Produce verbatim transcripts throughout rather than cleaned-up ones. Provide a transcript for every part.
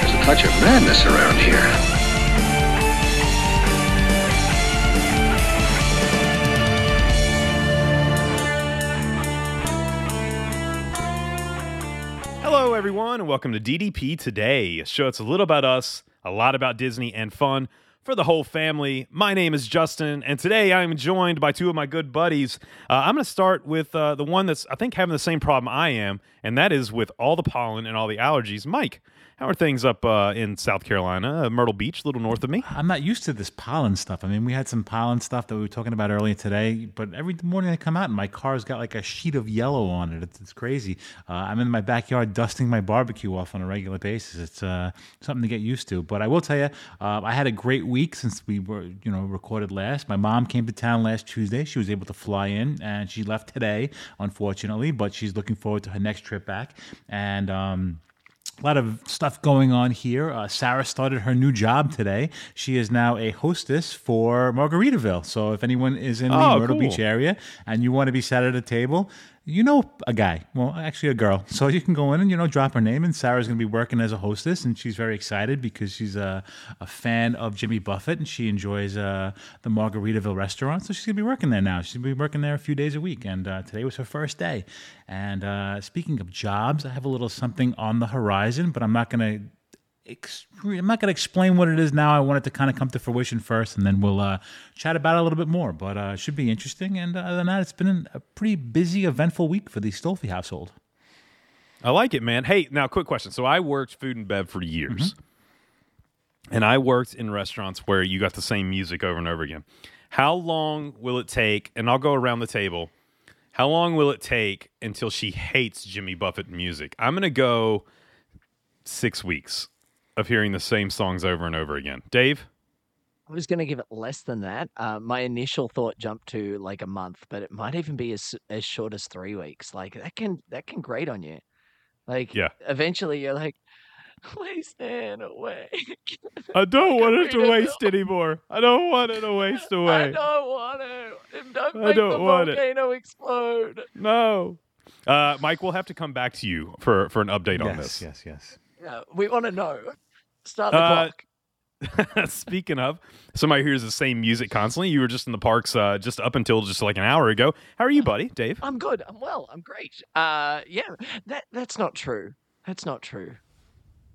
There's a touch of madness around here. Hello, everyone, and welcome to D D P Today, a show that's a little about us, a lot about Disney, and fun for the whole family. My name is Justin, and today I am joined by two of my good buddies. Uh, I'm going to start with uh, the one that's, I think, having the same problem I am, and that is with all the pollen and all the allergies. Mike, how are things up uh, in South Carolina, Myrtle Beach, a little north of me? I'm not used to this pollen stuff. I mean, we had some pollen stuff that we were talking about earlier today, but every morning I come out and my car's got like a sheet of yellow on it. It's, it's crazy. Uh, I'm in my backyard dusting my barbecue off on a regular basis. It's uh, something to get used to. But I will tell you, uh, I had a great week since we were, you know, recorded last. My mom came to town last Tuesday. She was able to fly in, and she left today, unfortunately, but she's looking forward to her next trip back. And, um, a lot of stuff going on here. Uh, Sarah started her new job today. She is now a hostess for Margaritaville. So if anyone is in the oh, Myrtle cool. Beach area and you want to be sat at a table, you know a guy. Well, actually a girl. So you can go in and, you know, drop her name. And Sarah's going to be working as a hostess. And she's very excited because she's a, a fan of Jimmy Buffett. And she enjoys uh, the Margaritaville restaurant. So she's going to be working there now. She's going to be working there a few days a week. And uh, today was her first day. And uh, speaking of jobs, I have a little something on the horizon. But I'm not going to... I'm not going to explain what it is now. I want it to kind of come to fruition first, and then we'll uh, chat about it a little bit more. But uh, it should be interesting. And other than that, it's been a pretty busy, eventful week for the Stolfi household. I like it, man. Hey, now, quick question. So I worked food and bev for years, mm-hmm. and I worked in restaurants where you got the same music over and over again. How long will it take, and I'll go around the table, how long will it take until she hates Jimmy Buffett music? I'm going to go six weeks. Of hearing the same songs over and over again. Dave? I was going to give it less than that. Uh, my initial thought jumped to like a month, but it might even be as as short as three weeks. Like that can that can grate on you. Like yeah. Eventually you're like, please stand away. I don't want it to waste anymore. I don't want it to waste away. I don't want it. Don't make the volcano explode. No. Uh, Mike, we'll have to come back to you for, for an update on this. Yes, yes, yes. Yeah, we want to know. Start the uh, clock. Speaking of, somebody hears the same music constantly. You were just in the parks uh, just up until just like an hour ago. How are you, buddy, Dave? I'm good. I'm well. I'm great. Uh, yeah, that that's not true. That's not true.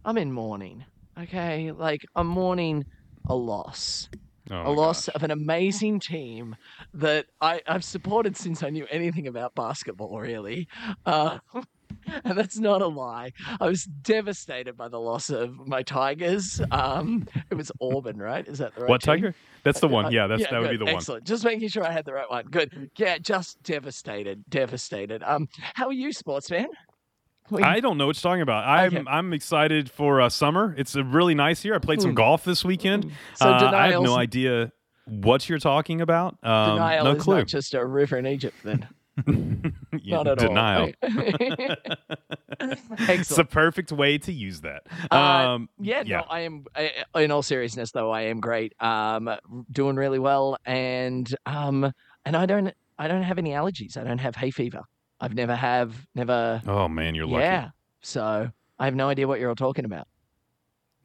I'm in mourning, okay? Like, I'm mourning a loss. Oh a loss gosh. of an amazing team that I, I've supported since I knew anything about basketball, really. Uh And that's not a lie. I was devastated by the loss of my Tigers. Um, it was Auburn, right? Is that the right What team? Tiger? That's the one. Yeah, that's yeah, that would good. be the Excellent. one. Just making sure I had the right one. Good. Yeah, just devastated, devastated. Um, how are you, sports fan? We... I don't know what you're talking about. I'm okay. I'm excited for uh, summer. It's really nice here. I played some mm. golf this weekend. Mm. So uh, I have no idea what you're talking about. Um, denial no is clue. Not just a river in Egypt, then. Yeah, not at denial. all. It's the perfect way to use that. Um, uh, yeah, yeah, no, I am. I, in all seriousness, though, I am great. Um, doing really well, and um, and I don't, I don't have any allergies. I don't have hay fever. I've never have, never. Oh man, you're lucky. Yeah. So I have no idea what you're all talking about.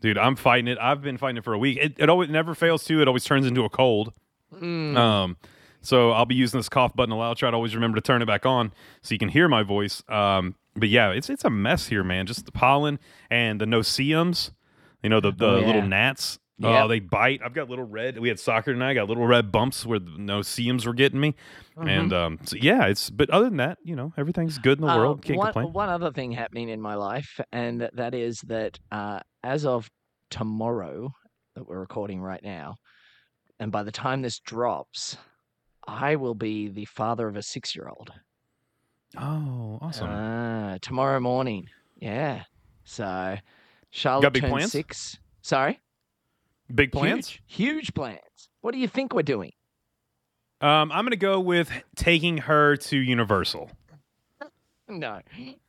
Dude, I'm fighting it. I've been fighting it for a week. It it always it never fails to. It always turns into a cold. Mm. Um. So I'll be using this cough button a lot. I'll try to always remember to turn it back on so you can hear my voice. Um, but yeah, it's it's a mess here, man. Just the pollen and the noceums, you know, the, the oh, yeah. little gnats. Oh, yep. uh, they bite. I've got little red. We had soccer tonight. I got little red bumps where the noceums were getting me. Mm-hmm. And um, so yeah, it's. But other than that, you know, everything's good in the uh, world. Can't one, complain. One other thing happening in my life, and that is that uh, as of tomorrow that we're recording right now, and by the time this drops... I will be the father of a six-year-old. Oh, awesome. Uh, tomorrow morning. Yeah. So Charlotte got big turned plans? six. Sorry? Big plans? Huge, huge plans. What do you think we're doing? Um, I'm going to go with taking her to Universal. No.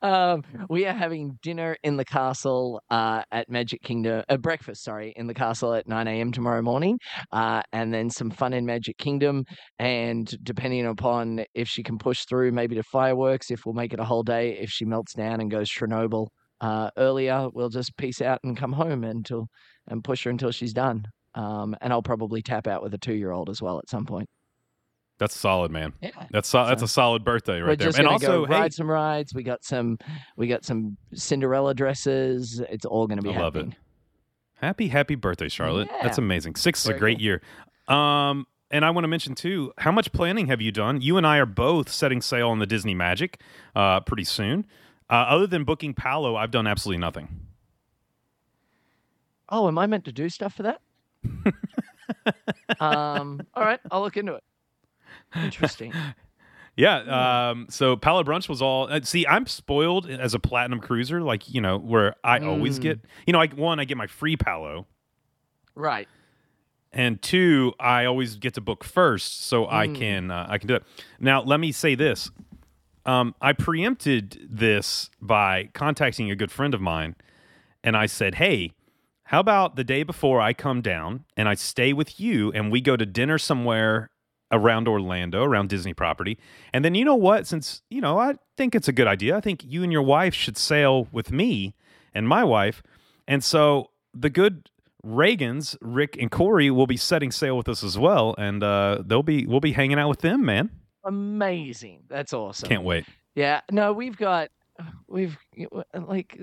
Um, we are having dinner in the castle uh, at Magic Kingdom, uh, breakfast, sorry, in the castle at nine a.m. tomorrow morning, uh, and then some fun in Magic Kingdom. And depending upon if she can push through, maybe to fireworks, if we'll make it a whole day, if she melts down and goes Chernobyl uh, earlier, we'll just peace out and come home until and push her until she's done. Um, and I'll probably tap out with a two-year-old as well at some point. That's solid, man. Yeah, that's so, that's a solid birthday right we're there. Just and also, go ride hey, some rides. We got some, we got some Cinderella dresses. It's all going to be. I love it. Happy, happy birthday, Charlotte. Yeah. That's amazing. Six Very is a great cool. year. Um, and I want to mention too, how much planning have you done? You and I are both setting sail on the Disney Magic uh, pretty soon. Uh, other than booking Palo, I've done absolutely nothing. Oh, am I meant to do stuff for that? um, all right, I'll look into it. Interesting. yeah. Um, so Palo Brunch was all... Uh, see, I'm spoiled as a platinum cruiser, like, you know, where I mm. always get... You know, like, one, I get my free Palo. Right. And two, I always get to book first, so mm. I can uh, I can do it. Now, let me say this. Um, I preempted this by contacting a good friend of mine, and I said, hey... How about the day before I come down and I stay with you and we go to dinner somewhere around Orlando, around Disney property. And then you know what? Since, you know, I think it's a good idea. I think you and your wife should sail with me and my wife. And so the good Reagans, Rick and Corey, will be setting sail with us as well. And uh, they'll be we'll be hanging out with them, man. Amazing. That's awesome. Can't wait. Yeah. No, we've got we've like...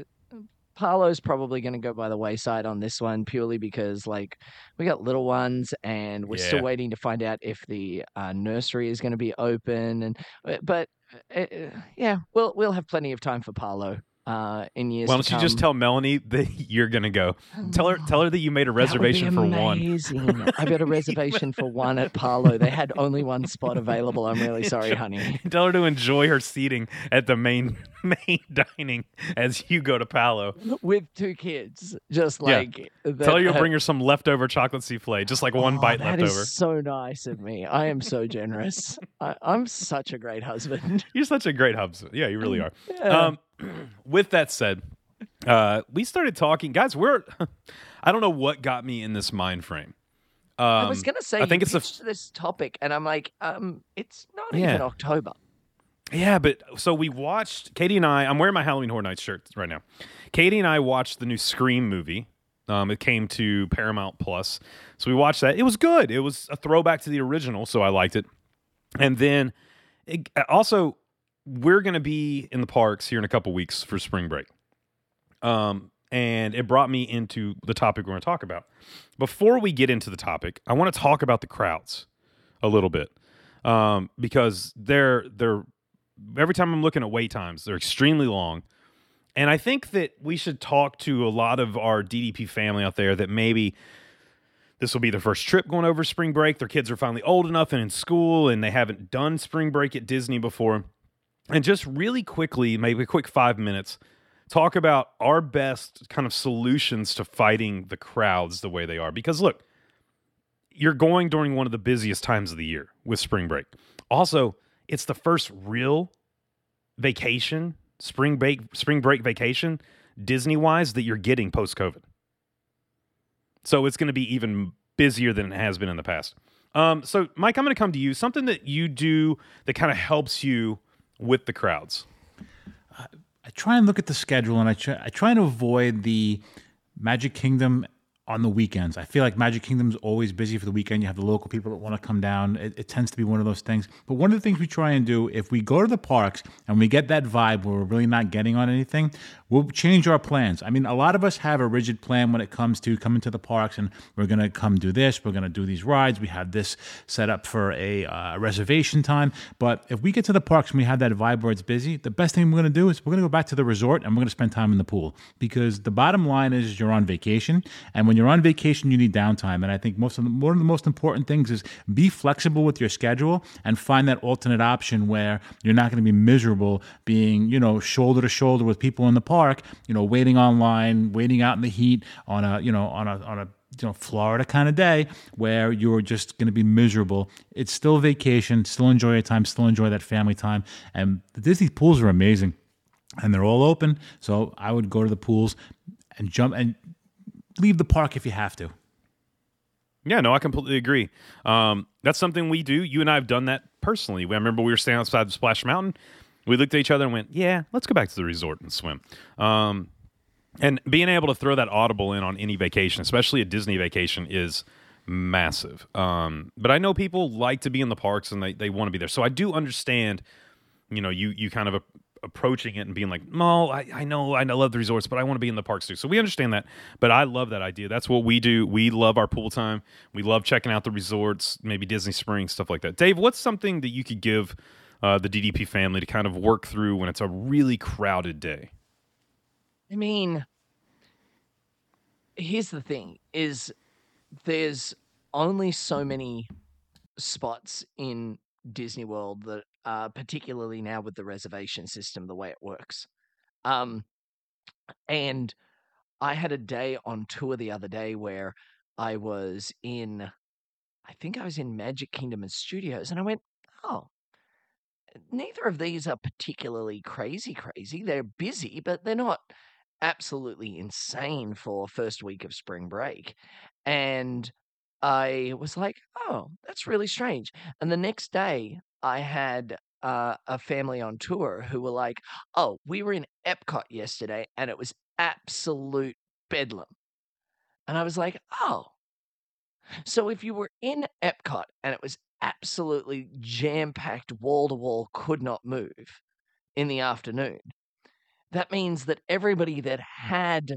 Palo's probably going to go by the wayside on this one purely because, like, we got little ones and we're yeah. still waiting to find out if the uh, nursery is going to be open. And but uh, yeah, we'll we'll have plenty of time for Palo uh, in years. Why don't to come. you just tell Melanie that you're going to go? Tell her tell her that you made a reservation for amazing. one. I got a reservation for one at Palo. They had only one spot available. I'm really sorry, honey. Tell her to enjoy her seating at the main. main dining as you go to Palo with two kids, just like yeah. the, tell her you'll uh, bring her some leftover chocolate souffle, just like one oh, bite that left is over. So nice of me. I am so generous. I, I'm such a great husband. You're such a great husband. Yeah, you really are. Yeah. Um, with that said, uh, we started talking, guys. We're I don't know what got me in this mind frame. Um, I was gonna say I think it's a, this topic, and I'm like, um, it's not yeah. even October. Yeah, but so we watched, Katie and I, I'm wearing my Halloween Horror Nights shirt right now. Katie and I watched the new Scream movie. Um, it came to Paramount Plus. So we watched that. It was good. It was a throwback to the original, so I liked it. And then it, also, we're going to be in the parks here in a couple weeks for spring break. Um, and it brought me into the topic we're going to talk about. Before we get into the topic, I want to talk about the crowds a little bit. Um, because they're they're... Every time I'm looking at wait times, they're extremely long. And I think that we should talk to a lot of our D D P family out there that maybe this will be their first trip going over spring break. Their kids are finally old enough and in school, and they haven't done spring break at Disney before. And just really quickly, maybe a quick five minutes, talk about our best kind of solutions to fighting the crowds the way they are. Because, look, you're going during one of the busiest times of the year with spring break. Also, it's the first real vacation, spring break, spring break vacation, Disney-wise, that you're getting post-COVID. So it's going to be even busier than it has been in the past. Um, so, Mike, I'm going to come to you. Something that you do that kind of helps you with the crowds. I, I try and look at the schedule, and I try, I try and avoid the Magic Kingdom on the weekends. I feel like Magic Kingdom's always busy for the weekend. You have the local people that want to come down. It, it tends to be one of those things. But one of the things we try and do, if we go to the parks and we get that vibe where we're really not getting on anything, we'll change our plans. I mean, a lot of us have a rigid plan when it comes to coming to the parks, and we're going to come do this, we're going to do these rides, we have this set up for a uh, reservation time. But if we get to the parks and we have that vibe where it's busy, the best thing we're going to do is we're going to go back to the resort and we're going to spend time in the pool. Because the bottom line is you're on vacation, and when you're you're on vacation, you need downtime. And I think most of the, one of the most important things is be flexible with your schedule and find that alternate option where you're not going to be miserable being, you know, shoulder to shoulder with people in the park, you know, waiting online, waiting out in the heat on a, you know, on a, on a, you know, Florida kind of day where you're just going to be miserable. It's still vacation, still enjoy your time, still enjoy that family time. And the Disney pools are amazing and they're all open. So I would go to the pools and jump and leave the park if you have to. Yeah, no, I completely agree. Um, that's something we do. You and I have done that personally. I remember we were standing outside of Splash Mountain. We looked at each other and went, yeah, let's go back to the resort and swim. Um, And being able to throw that audible in on any vacation, especially a Disney vacation, is massive. Um, but I know people like to be in the parks and they, they want to be there. So I do understand, you know, you you kind of a, approaching it and being like, no, I, I know I love the resorts, but I want to be in the parks too. So we understand that. But I love that idea. That's what we do. We love our pool time. We love checking out the resorts, maybe Disney Springs, stuff like that. Dave, what's something that you could give uh, the D D P family to kind of work through when it's a really crowded day? I mean, here's the thing, is there's only so many spots in Disney World that are, particularly now with the reservation system, the way it works. Um, and I had a day on tour the other day where I was in, I think I was in Magic Kingdom and Studios, and I went, oh, neither of these are particularly crazy, crazy. They're busy, but they're not absolutely insane for first week of spring break. And I was like, oh, that's really strange. And the next day I had uh, a family on tour who were like, oh, we were in Epcot yesterday and it was absolute bedlam. And I was like, oh, so if you were in Epcot and it was absolutely jam-packed, wall-to-wall, could not move in the afternoon, that means that everybody that had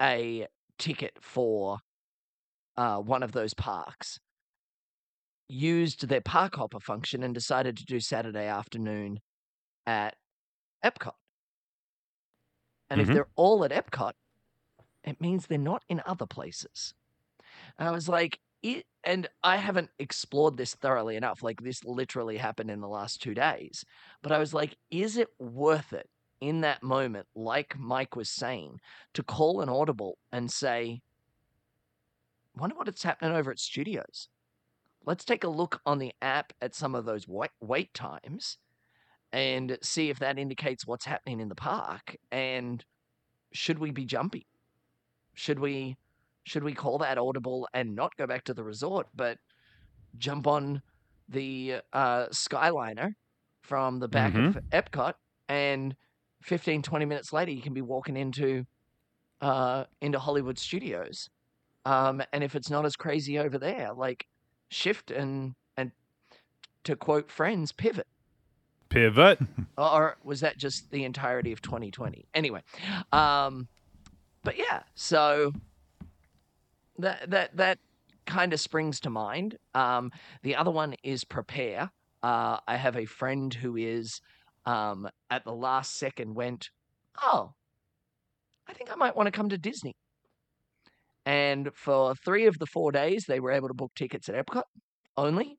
a ticket for uh, one of those parks used their park hopper function and decided to do Saturday afternoon at Epcot. And mm-hmm. if they're all at Epcot, it means they're not in other places. And I was like, it, and I haven't explored this thoroughly enough. Like, this literally happened in the last two days. But I was like, is it worth it? In that moment, like Mike was saying, to call an audible and say, wonder what it's happening over at Studios. Let's take a look on the app at some of those wait, wait times and see if that indicates what's happening in the park. And should we be jumpy? Should we, should we call that audible and not go back to the resort, but jump on the uh, Skyliner from the back mm-hmm. of Epcot and fifteen, twenty minutes later, you can be walking into uh, into Hollywood Studios. Um, and if it's not as crazy over there, like shift and, and to quote Friends, pivot. Pivot. Or was that just the entirety of twenty twenty? Anyway. Um, but yeah, so that that that kind of springs to mind. Um, the other one is prepare. Uh, I have a friend who is... Um, at the last second went, oh, I think I might want to come to Disney. And for three of the four days, they were able to book tickets at Epcot only.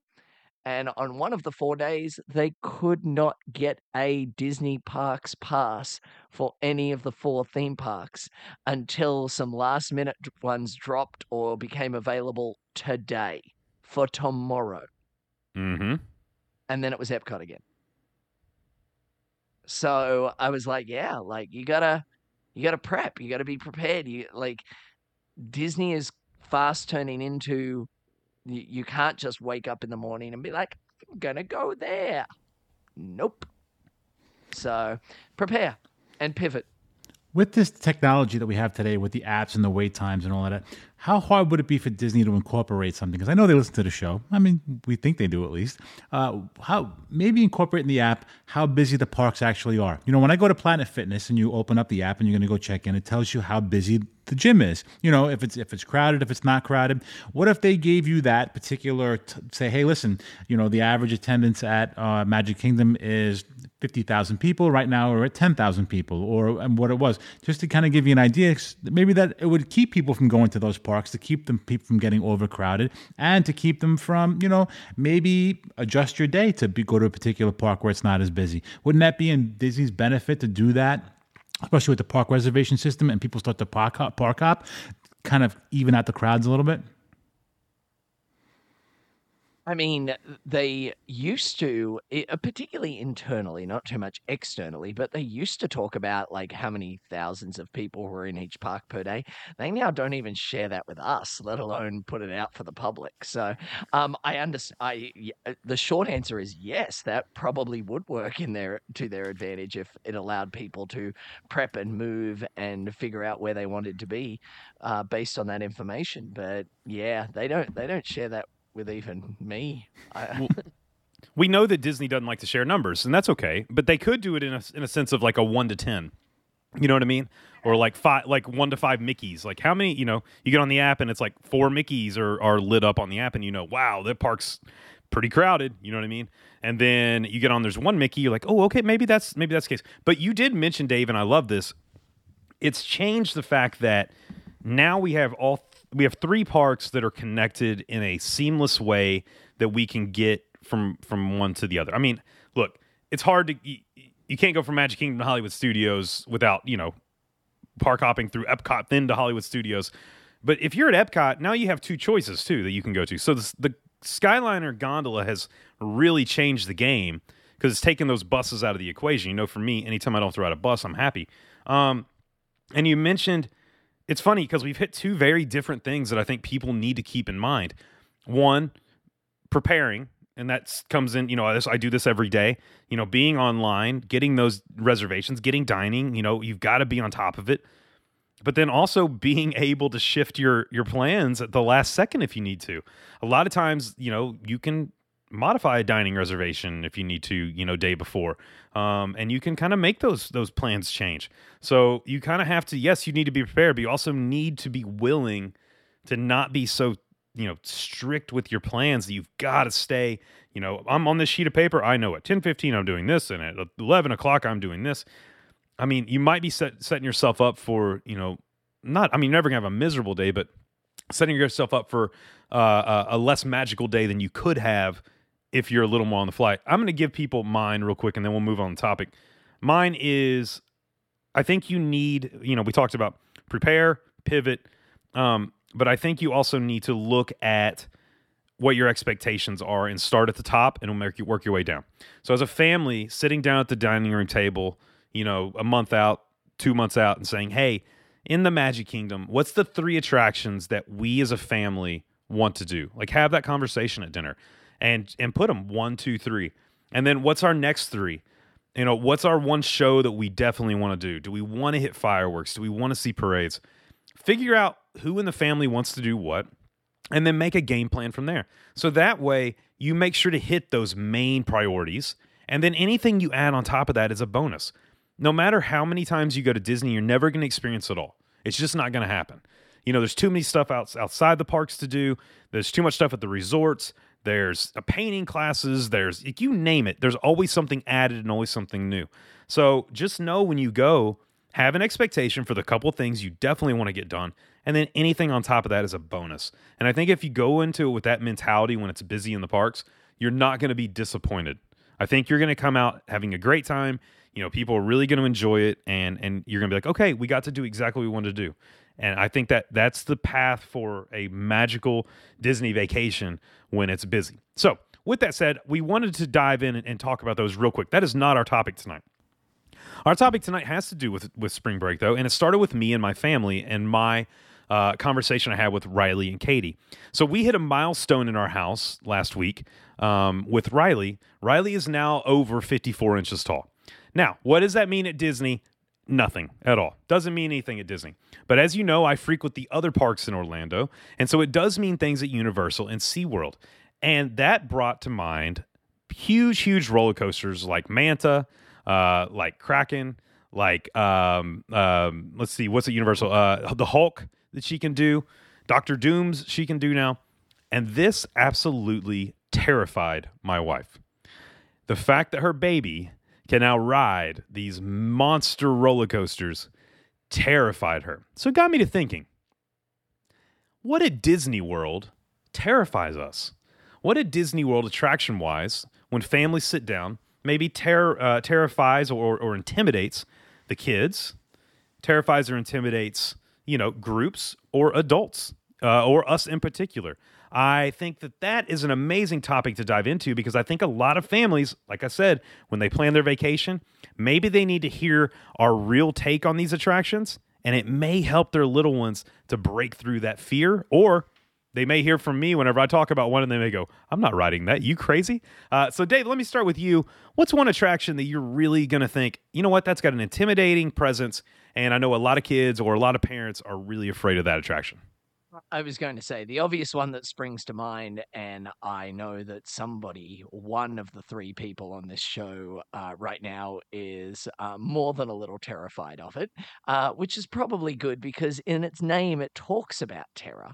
And on one of the four days, they could not get a Disney Parks pass for any of the four theme parks until some last minute ones dropped or became available today for tomorrow. Mm-hmm. And then it was Epcot again. So I was like, yeah, like you gotta, you gotta prep, you gotta be prepared. You like Disney is fast turning into, you, you can't just wake up in the morning and be like, I'm going to go there. Nope. So prepare and pivot. With this technology that we have today, with the apps and the wait times and all of that, how hard would it be for Disney to incorporate something? Because I know they listen to the show. I mean, we think they do at least. Uh, how maybe incorporate in the app how busy the parks actually are. You know, when I go to Planet Fitness and you open up the app and you're going to go check in, it tells you how busy the gym is. You know, if it's if it's crowded, if it's not crowded. What if they gave you that particular t- say, hey, listen, you know, the average attendance at uh, Magic Kingdom is fifty thousand people right now or at ten thousand people or and what it was, just to kind of give you an idea, maybe that it would keep people from going to those parks, to keep them people from getting overcrowded and to keep them from, you know, maybe adjust your day to be, go to a particular park where it's not as busy. Wouldn't that be in Disney's benefit to do that, especially with the park reservation system and people start to park hop, park hop, kind of even out the crowds a little bit? I mean, they used to, particularly internally, not too much externally, but they used to talk about like how many thousands of people were in each park per day. They now don't even share that with us, let alone put it out for the public. So um, I understand. I, the short answer is yes, that probably would work in their to their advantage if it allowed people to prep and move and figure out where they wanted to be uh, based on that information. But yeah, they don't they don't share that with even me. I... We know that Disney doesn't like to share numbers, and that's okay, but they could do it in a, in a sense of like a one to ten, you know what I mean? Or like five, like one to five Mickeys. Like how many, you know, you get on the app and it's like four Mickeys are, are lit up on the app and you know, wow, that park's pretty crowded, you know what I mean? And then you get on, there's one Mickey, you're like, oh, okay, maybe that's, maybe that's the case. But you did mention, Dave, and I love this, it's changed the fact that now we have all We have three parks that are connected in a seamless way that we can get from from one to the other. I mean, look, it's hard to you, you can't go from Magic Kingdom to Hollywood Studios without, you know, park hopping through Epcot then to Hollywood Studios. But if you're at Epcot, now you have two choices too that you can go to. So this, the Skyliner gondola has really changed the game because it's taken those buses out of the equation. You know, for me, anytime I don't throw out a bus, I'm happy. Um, and you mentioned. It's funny because we've hit two very different things that I think people need to keep in mind. One, preparing, and that comes in, you know, I do this every day, you know, being online, getting those reservations, getting dining, you know, you've got to be on top of it. But then also being able to shift your your plans at the last second if you need to. A lot of times, you know, you can modify a dining reservation if you need to, you know, day before. Um, and you can kind of make those those plans change. So you kind of have to, yes, you need to be prepared, but you also need to be willing to not be so, you know, strict with your plans that you've got to stay, you know, I'm on this sheet of paper, I know at ten fifteen I'm doing this, and at eleven o'clock I'm doing this. I mean, you might be set, setting yourself up for, you know, not, I mean, you're never going to have a miserable day, but setting yourself up for uh, a less magical day than you could have if you're a little more on the fly. I'm going to give people mine real quick, and then we'll move on to the topic. Mine is, I think you need, you know, we talked about prepare, pivot, um, but I think you also need to look at what your expectations are and start at the top, and it'll make you work your way down. So as a family, sitting down at the dining room table, you know, a month out, two months out, and saying, hey, in the Magic Kingdom, what's the three attractions that we as a family want to do? Like, have that conversation at dinner. And and put them one, two, three. And then what's our next three? You know, what's our one show that we definitely want to do? Do we want to hit fireworks? Do we want to see parades? Figure out who in the family wants to do what, and then make a game plan from there. So that way, you make sure to hit those main priorities, and then anything you add on top of that is a bonus. No matter how many times you go to Disney, you're never going to experience it all. It's just not going to happen. You know, there's too many stuff out, outside the parks to do. There's too much stuff at the resorts. There's a painting classes, there's, you name it, there's always something added and always something new. So just know when you go, have an expectation for the couple things you definitely want to get done, and then anything on top of that is a bonus. And I think if you go into it with that mentality when it's busy in the parks, you're not going to be disappointed. I think you're going to come out having a great time, you know, people are really going to enjoy it, and and you're going to be like, okay, we got to do exactly what we wanted to do. And I think that that's the path for a magical Disney vacation when it's busy. So with that said, we wanted to dive in and, and talk about those real quick. That is not our topic tonight. Our topic tonight has to do with, with spring break, though, and it started with me and my family and my uh, conversation I had with Riley and Katie. So we hit a milestone in our house last week um, with Riley. Riley is now over fifty-four inches tall. Now, what does that mean at Disney? Nothing at all. Doesn't mean anything at Disney. But as you know, I frequent the other parks in Orlando, and so it does mean things at Universal and SeaWorld. And that brought to mind huge, huge roller coasters like Manta, uh, like Kraken, like, um, um, let's see, what's at Universal? Uh, the Hulk that she can do, Doctor Doom's she can do now. And this absolutely terrified my wife. The fact that her baby can now ride these monster roller coasters terrified her. So it got me to thinking, what at Disney World terrifies us? What at Disney World, attraction-wise, when families sit down, maybe ter- uh, terrifies or, or intimidates the kids, terrifies or intimidates, you know, groups or adults, uh, or us in particular. I think that that is an amazing topic to dive into because I think a lot of families, like I said, when they plan their vacation, maybe they need to hear our real take on these attractions, and it may help their little ones to break through that fear. Or they may hear from me whenever I talk about one, and they may go, I'm not riding that. You crazy? Uh, so, Dave, let me start with you. What's one attraction that you're really going to think, you know what, that's got an intimidating presence, and I know a lot of kids or a lot of parents are really afraid of that attraction? I was going to say the obvious one that springs to mind, and I know that somebody, one of the three people on this show uh, right now is uh, more than a little terrified of it, uh, which is probably good because in its name, it talks about terror.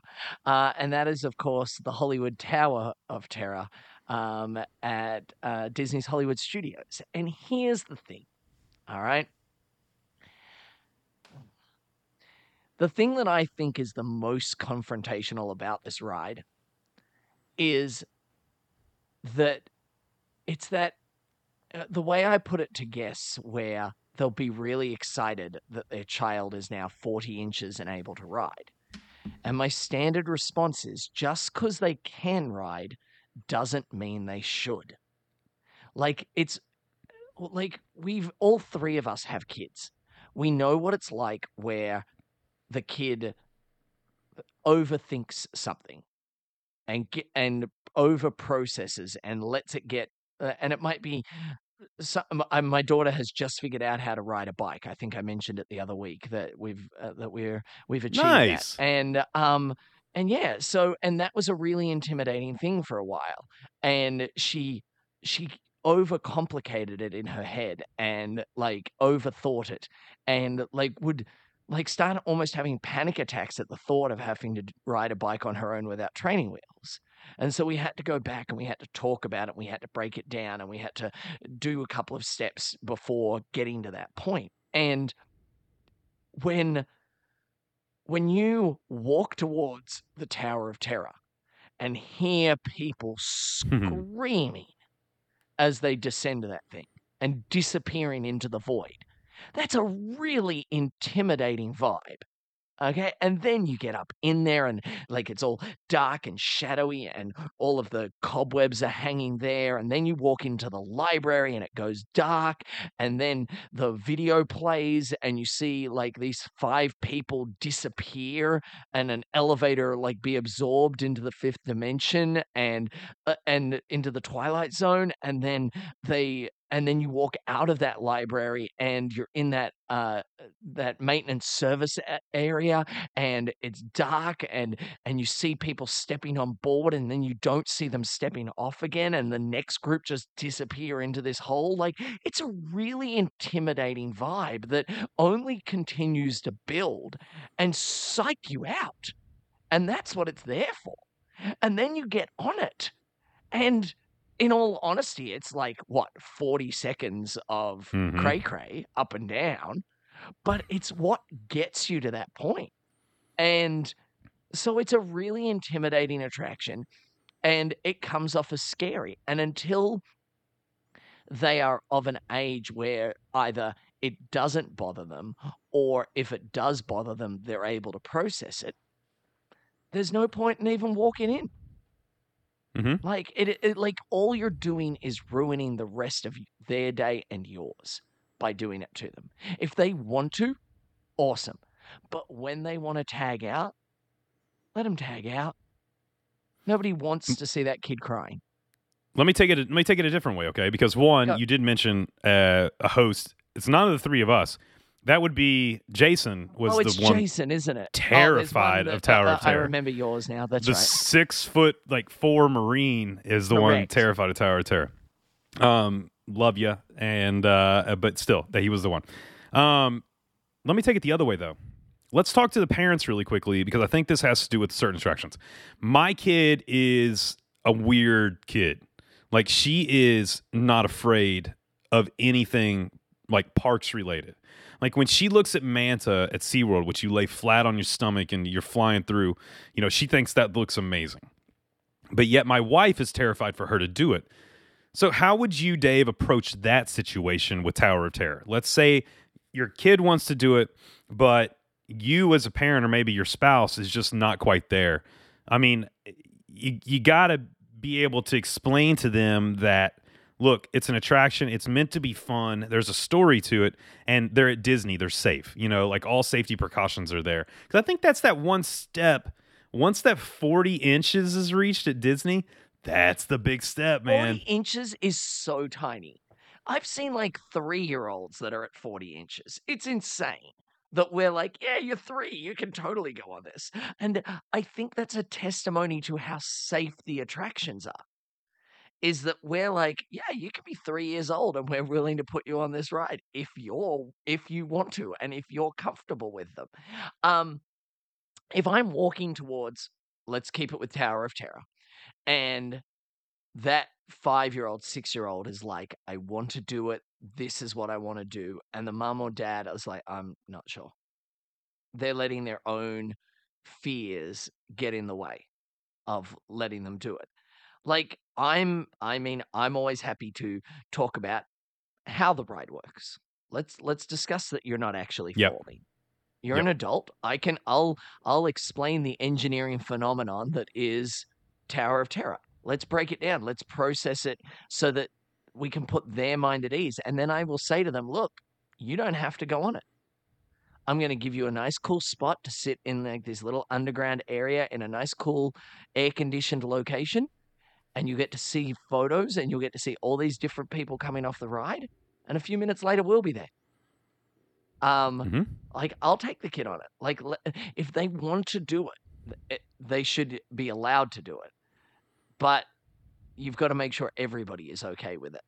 Uh, and that is, of course, the Hollywood Tower of Terror um, at uh, Disney's Hollywood Studios. And here's the thing. All right. The thing that I think is the most confrontational about this ride is that it's that uh, the way I put it to guests where they'll be really excited that their child is now forty inches and able to ride. And my standard response is just because they can ride doesn't mean they should. Like it's like we've all three of us have kids. We know what it's like where the kid overthinks something and get, and over processes and lets it get, uh, and it might be, so, my, my daughter has just figured out how to ride a bike. I think I mentioned it the other week that we've, uh, that we're, we've achieved nice. That. And, um, and yeah, so, and that was a really intimidating thing for a while. And she, she overcomplicated it in her head and like overthought it and like would, like start almost having panic attacks at the thought of having to ride a bike on her own without training wheels. And so we had to go back and we had to talk about it. We had to break it down and we had to do a couple of steps before getting to that point. And when, when you walk towards the Tower of Terror and hear people screaming as they descend to that thing and disappearing into the void, that's a really intimidating vibe, okay? And then you get up in there and, like, it's all dark and shadowy and all of the cobwebs are hanging there. And then you walk into the library and it goes dark. And then the video plays and you see, like, these five people disappear and an elevator, like, be absorbed into the fifth dimension and uh, and into the Twilight Zone. And then they... And then you walk out of that library and you're in that uh, that maintenance service area and it's dark and and you see people stepping on board and then you don't see them stepping off again and the next group just disappear into this hole. Like, it's a really intimidating vibe that only continues to build and psych you out. And that's what it's there for. And then you get on it and... in all honesty, it's like, what, forty seconds of mm-hmm. cray-cray up and down, but it's what gets you to that point. And so it's a really intimidating attraction, and it comes off as scary. And until they are of an age where either it doesn't bother them or if it does bother them, they're able to process it, there's no point in even walking in. Mm-hmm. Like it, it, like all you're doing is ruining the rest of their day and yours by doing it to them. If they want to, awesome. But when they want to tag out, let them tag out. Nobody wants to see that kid crying. Let me take it. Let me take it a different way, okay? Because one, Go. you did mention uh, a host. It's none of the three of us. That would be Jason. Was oh, it's the one Jason, isn't it? Terrified oh, that, of Tower uh, of Terror. I remember yours now. That's the right. The six foot, like four Marine is the Correct. one terrified of Tower of Terror. Um, love you, and uh, but still, that he was the one. Um, let me take it the other way though. Let's talk to the parents really quickly because I think this has to do with certain attractions. My kid is a weird kid. Like she is not afraid of anything like parks related. Like when she looks at Manta at SeaWorld, which you lay flat on your stomach and you're flying through, you know, she thinks that looks amazing. But yet my wife is terrified for her to do it. So how would you, Dave, approach that situation with Tower of Terror? Let's say your kid wants to do it, but you as a parent or maybe your spouse is just not quite there. I mean, you, you got to be able to explain to them that, look, it's an attraction. It's meant to be fun. There's a story to it, and they're at Disney. They're safe. You know, like all safety precautions are there. Because I think that's that one step. Once that forty inches is reached at Disney, that's the big step, man. forty inches is so tiny. I've seen like three-year-olds that are at forty inches. It's insane that we're like, yeah, you're three. You can totally go on this. And I think that's a testimony to how safe the attractions are. Is that we're like, yeah, you can be three years old and we're willing to put you on this ride if you're if you want to and if you're comfortable with them. Um, if I'm walking towards, let's keep it with Tower of Terror, and that five-year-old, six-year-old is like, I want to do it. This is what I want to do. And the mom or dad is like, I'm not sure. They're letting their own fears get in the way of letting them do it. Like I'm, I mean, I'm always happy to talk about how the ride works. Let's let's discuss that you're not actually yep. forty. You're yep. an adult. I can, I'll, I'll explain the engineering phenomenon that is Tower of Terror. Let's break it down. Let's process it so that we can put their mind at ease. And then I will say to them, look, you don't have to go on it. I'm going to give you a nice cool spot to sit in like this little underground area in a nice cool air-conditioned location. And you get to see photos and you'll get to see all these different people coming off the ride. And a few minutes later, we'll be there. Um, mm-hmm. Like, I'll take the kid on it. Like, if they want to do it, they should be allowed to do it. But you've got to make sure everybody is okay with it.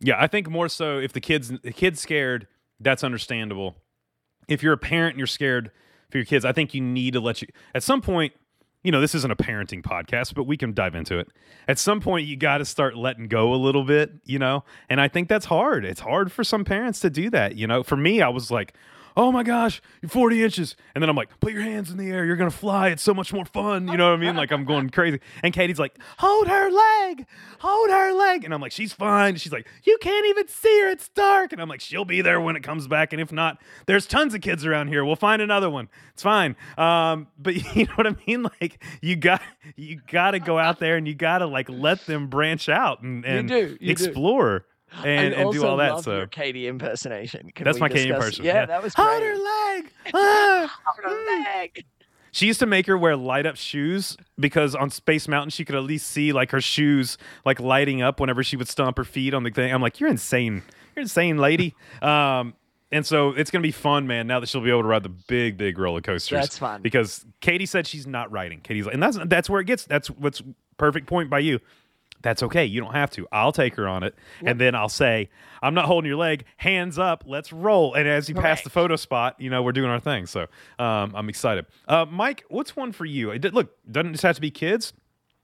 Yeah, I think more so if the kid's, the kid's scared, that's understandable. If you're a parent and you're scared for your kids, I think you need to let you... At some point... You know, this isn't a parenting podcast, but we can dive into it. At some point, you got to start letting go a little bit, you know, and I think that's hard. It's hard for some parents to do that. You know, for me, I was like, oh, my gosh, you're forty inches. And then I'm like, put your hands in the air. You're going to fly. It's so much more fun. You know what I mean? Like, I'm going crazy. And Katie's like, hold her leg. Hold her leg. And I'm like, she's fine. She's like, you can't even see her. It's dark. And I'm like, she'll be there when it comes back. And if not, there's tons of kids around here. We'll find another one. It's fine. Um, but you know what I mean? Like, you got you got to go out there and you got to, like, let them branch out and, and you do, you explore. Do. And, and do all that. Love so your Katie impersonation. Can That's my discuss? Katie impersonation. Yeah, yeah, that was great. Hold her leg. Ah. Hold her leg. She used to make her wear light up shoes because on Space Mountain she could at least see like her shoes like lighting up whenever she would stomp her feet on the thing. I'm like, you're insane. You're insane, lady. Um, and so it's gonna be fun, man. Now that she'll be able to ride the big, big roller coasters. That's fun. Because Katie said she's not riding. Katie's like, and that's that's where it gets. That's what's perfect point by you. That's okay. You don't have to. I'll take her on it. Yep. And then I'll say, I'm not holding your leg. Hands up. Let's roll. And as you All pass right. the photo spot, you know, we're doing our thing. So um, I'm excited. Uh, Mike, what's one for you? It did, look, doesn't just have to be kids.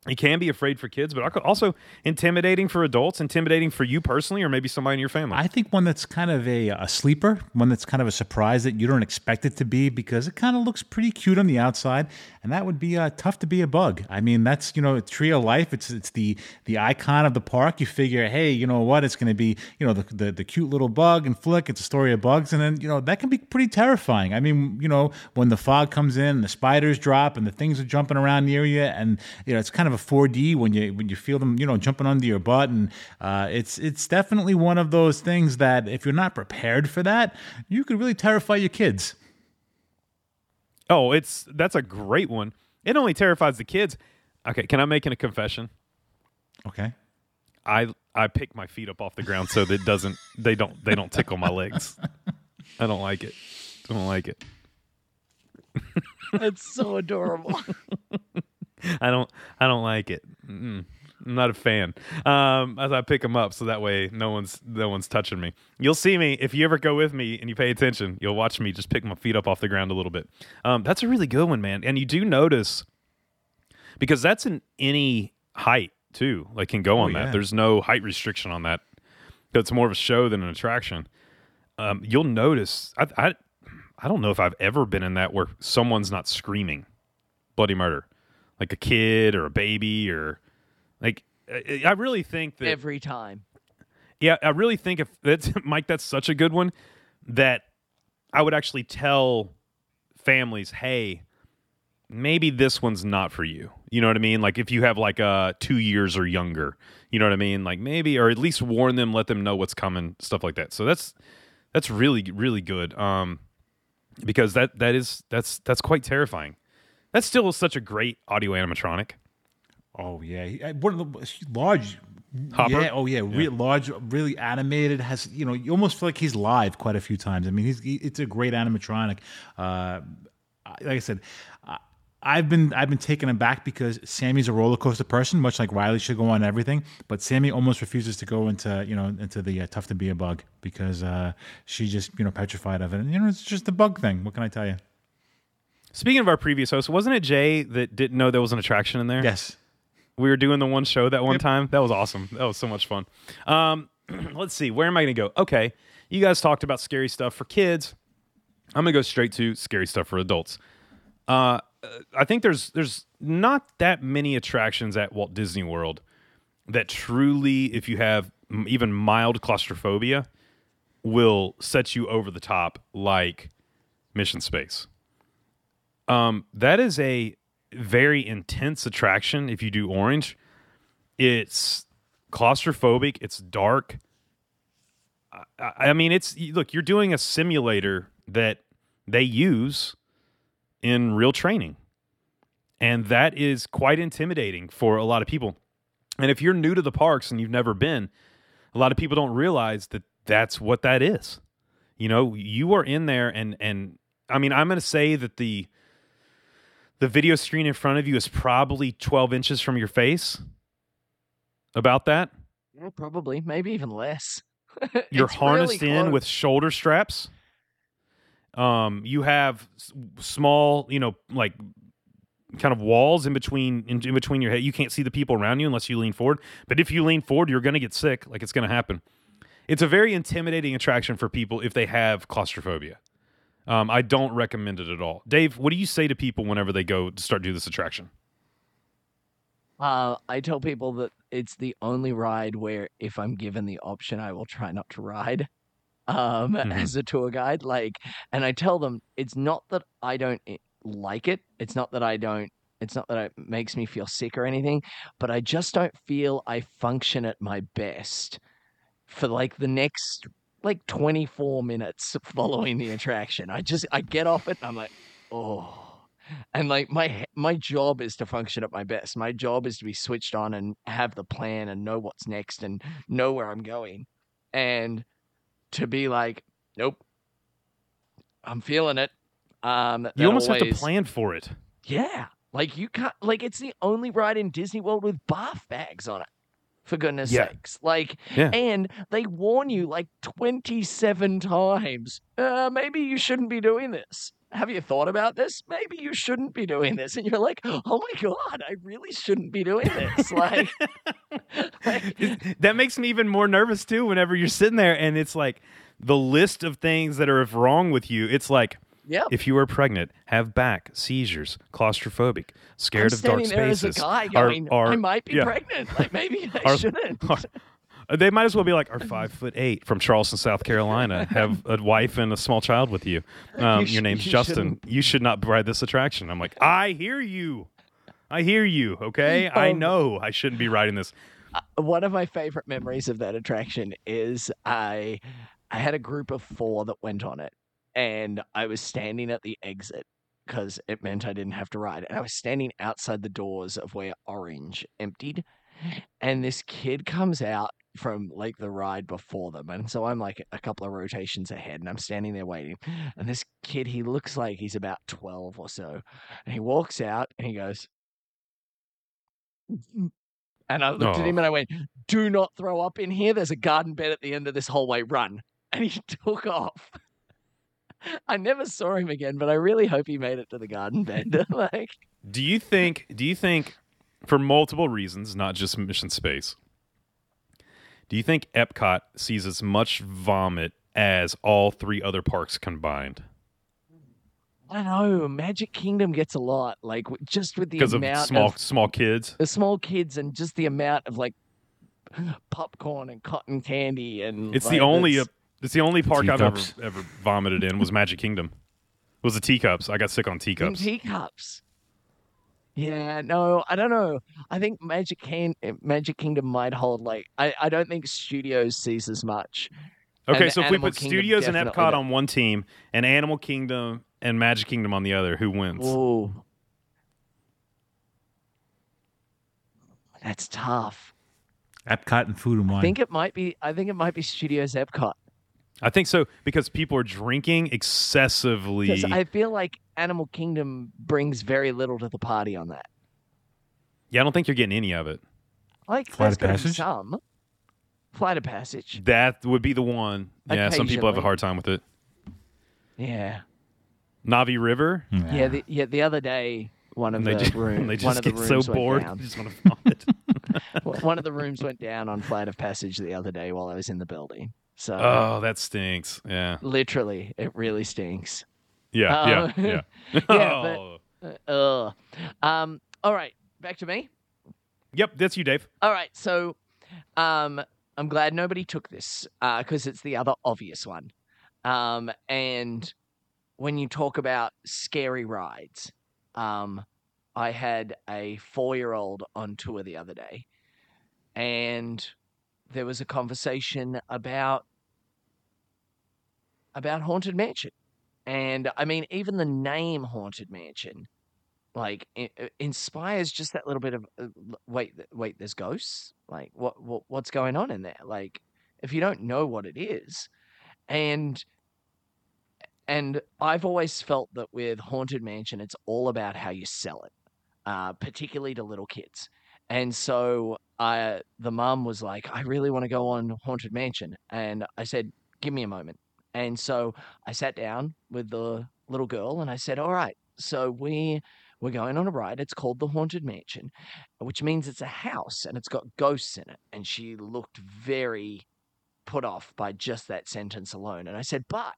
It can be afraid for kids, but also intimidating for adults, intimidating for you personally or maybe somebody in your family. I think one that's kind of a, a sleeper, one that's kind of a surprise that you don't expect it to be because it kind of looks pretty cute on the outside, and that would be uh, Tough to Be a Bug. I mean, that's, you know, a tree of life. It's it's the the icon of the park. You figure, hey, you know what? It's going to be, you know, the, the, the cute little bug and flick. It's a story of bugs, and then, you know, that can be pretty terrifying. I mean, you know, when the fog comes in and the spiders drop and the things are jumping around near you, and, you know, it's kind of a four D when you when you feel them, you know, jumping under your butt, and uh, it's it's definitely one of those things that if you're not prepared for that, you could really terrify your kids. Oh, it's that's a great one. It only terrifies the kids. Okay, can I make a confession? Okay, I I pick my feet up off the ground so that it doesn't they don't they don't tickle my legs. I don't like it. I don't like it. That's so adorable. I don't. I don't like it. Mm-mm. I'm not a fan. Um, as I pick them up, so that way no one's no one's touching me. You'll see me if you ever go with me and you pay attention. You'll watch me just pick my feet up off the ground a little bit. Um, that's a really good one, man. And you do notice because that's in any height too. Like can go on oh, that. Yeah. There's no height restriction on that It's more of a show than an attraction. Um, you'll notice, I, I I don't know if I've ever been in that where someone's not screaming bloody murder, like a kid or a baby or like, I really think that every time. Yeah. I really think if that's Mike, that's such a good one that I would actually tell families, hey, maybe this one's not for you. You know what I mean? Like if you have like a two years or younger, you know what I mean? Like maybe, or at least warn them, let them know what's coming, stuff like that. So that's, that's really, really good. Um, because that, that is, that's, that's quite terrifying. That's still such a great audio animatronic. Oh yeah. One of the large Hopper. Yeah, oh yeah, yeah. Really large, really animated, has, you know, you almost feel like he's live quite a few times. I mean, he's, he, it's a great animatronic. Uh, like I said, I, I've been I've been taken aback because Sammy's a roller coaster person, much like Riley should go on everything. But Sammy almost refuses to go into you know into the uh, Tough to Be a Bug because uh, she's just you know petrified of it. And you know it's just the bug thing. What can I tell you? Speaking of our previous host, wasn't it Jay that didn't know there was an attraction in there? Yes, we were doing the one show that one yep. time. That was awesome. That was so much fun. Um, let's see, where am I going to go? Okay, you guys talked about scary stuff for kids. I'm going to go straight to scary stuff for adults. Uh, I think there's there's not that many attractions at Walt Disney World that truly, if you have even mild claustrophobia, will set you over the top like Mission Space. Um, that is a very intense attraction if you do Orange. It's claustrophobic. It's dark. I, I mean, it's look, you're doing a simulator that they use in real training. And that is quite intimidating for a lot of people. And if you're new to the parks and you've never been, a lot of people don't realize that that's what that is. You know, you are in there and, and I mean, I'm going to say that the, the video screen in front of you is probably twelve inches from your face. About that? Yeah, probably, maybe even less. You're harnessed really in with shoulder straps. Um, you have small, you know, like kind of walls in between, in, in between your head. You can't see the people around you unless you lean forward. But if you lean forward, you're going to get sick. Like it's going to happen. It's a very intimidating attraction for people if they have claustrophobia. Um, I don't recommend it at all. Dave, what do you say to people whenever they go to start doing this attraction? Uh, I tell people that it's the only ride where if I'm given the option, I will try not to ride. Um, mm-hmm. As a tour guide, like, and I tell them it's not that I don't like it. It's not that I don't, it's not that it makes me feel sick or anything, but I just don't feel I function at my best for like the next, like twenty-four minutes following the attraction. I just, I get off it and I'm like, oh, and like my, my job is to function at my best. My job is to be switched on and have the plan and know what's next and know where I'm going. And to be like, nope, I'm feeling it. Um, you almost always have to plan for it. Yeah, like you can't. Like it's the only ride in Disney World with barf bags on it. For goodness yeah. sakes, like, yeah. and they warn you like twenty-seven times. Uh, maybe you shouldn't be doing this. Have you thought about this? Maybe you shouldn't be doing this. And you're like, oh my God, I really shouldn't be doing this. Like, like that makes me even more nervous too, whenever you're sitting there and it's like the list of things that are wrong with you. It's like, yep. if you are pregnant, have back, seizures, claustrophobic, scared I'm of dark spaces. There as a guy going, are, are, I might be yeah. pregnant. Like maybe I are, shouldn't. Are, They might as well be like, are five foot eight from Charleston, South Carolina, have a wife and a small child with you. Um, you sh- your name's you Justin. Shouldn't. You should not ride this attraction. I'm like, I hear you. I hear you. Okay. Oh. I know I shouldn't be riding this. Uh, one of my favorite memories of that attraction is I, I had a group of four that went on it and I was standing at the exit because it meant I didn't have to ride. And I was standing outside the doors of where Orange emptied. And this kid comes out from like the ride before them. And so I'm like a couple of rotations ahead and I'm standing there waiting. And this kid, he looks like he's about twelve or so. And he walks out and he goes, and I looked oh. at him and I went, do not throw up in here. There's a garden bed at the end of this hallway, run. And he took off. I never saw him again, but I really hope he made it to the garden bed. Like, do you think, do you think for multiple reasons, not just Mission Space, Do you think Epcot sees as much vomit as all three other parks combined? I don't know. Magic Kingdom gets a lot, like just with the amount of small, of, small kids, the small kids, and just the amount of like popcorn and cotton candy, and it's like, the only it's, it's the only park teacups. I've ever ever vomited in was Magic Kingdom. It was the teacups. I got sick on teacups. In teacups. Yeah, no, I don't know. I think Magic Can- Magic Kingdom might hold like I, I don't think Studios sees as much. Okay, and so if Animal we put Kingdom Studios and Epcot on one team and Animal Kingdom and Magic Kingdom on the other, who wins? Ooh. That's tough. Epcot and Food and Wine. I think it might be I think it might be Studios Epcot. I think so because people are drinking excessively. Because I feel like Animal Kingdom brings very little to the party on that. Yeah, I don't think you're getting any of it. Like Flight of Passage? Some. Flight of Passage. That would be the one. Yeah, some people have a hard time with it. Yeah. Navi River? Yeah, yeah, the, yeah, the other day, one of the just, rooms. They just get so bored. They just want to vomit. One of the rooms went down on Flight of Passage the other day while I was in the building. So, oh, that stinks. Yeah. Literally, it really stinks. Yeah, uh, yeah, yeah. yeah but, uh, uh, um, all right, back to me. Yep, that's you, Dave. All right, so um, I'm glad nobody took this because uh, it's the other obvious one. Um, and when you talk about scary rides, um, I had a four-year-old on tour the other day, and there was a conversation about about Haunted Mansion. And, I mean, even the name Haunted Mansion, like, it, it inspires just that little bit of, uh, wait, wait, there's ghosts? Like, what, what what's going on in there? Like, if you don't know what it is. And and I've always felt that with Haunted Mansion, it's all about how you sell it, uh, particularly to little kids. And so I, the mom was like, I really want to go on Haunted Mansion. And I said, give me a moment. And so I sat down with the little girl and I said, all right, so we, we're going on a ride. It's called the Haunted Mansion, which means it's a house and it's got ghosts in it. And she looked very put off by just that sentence alone. And I said, but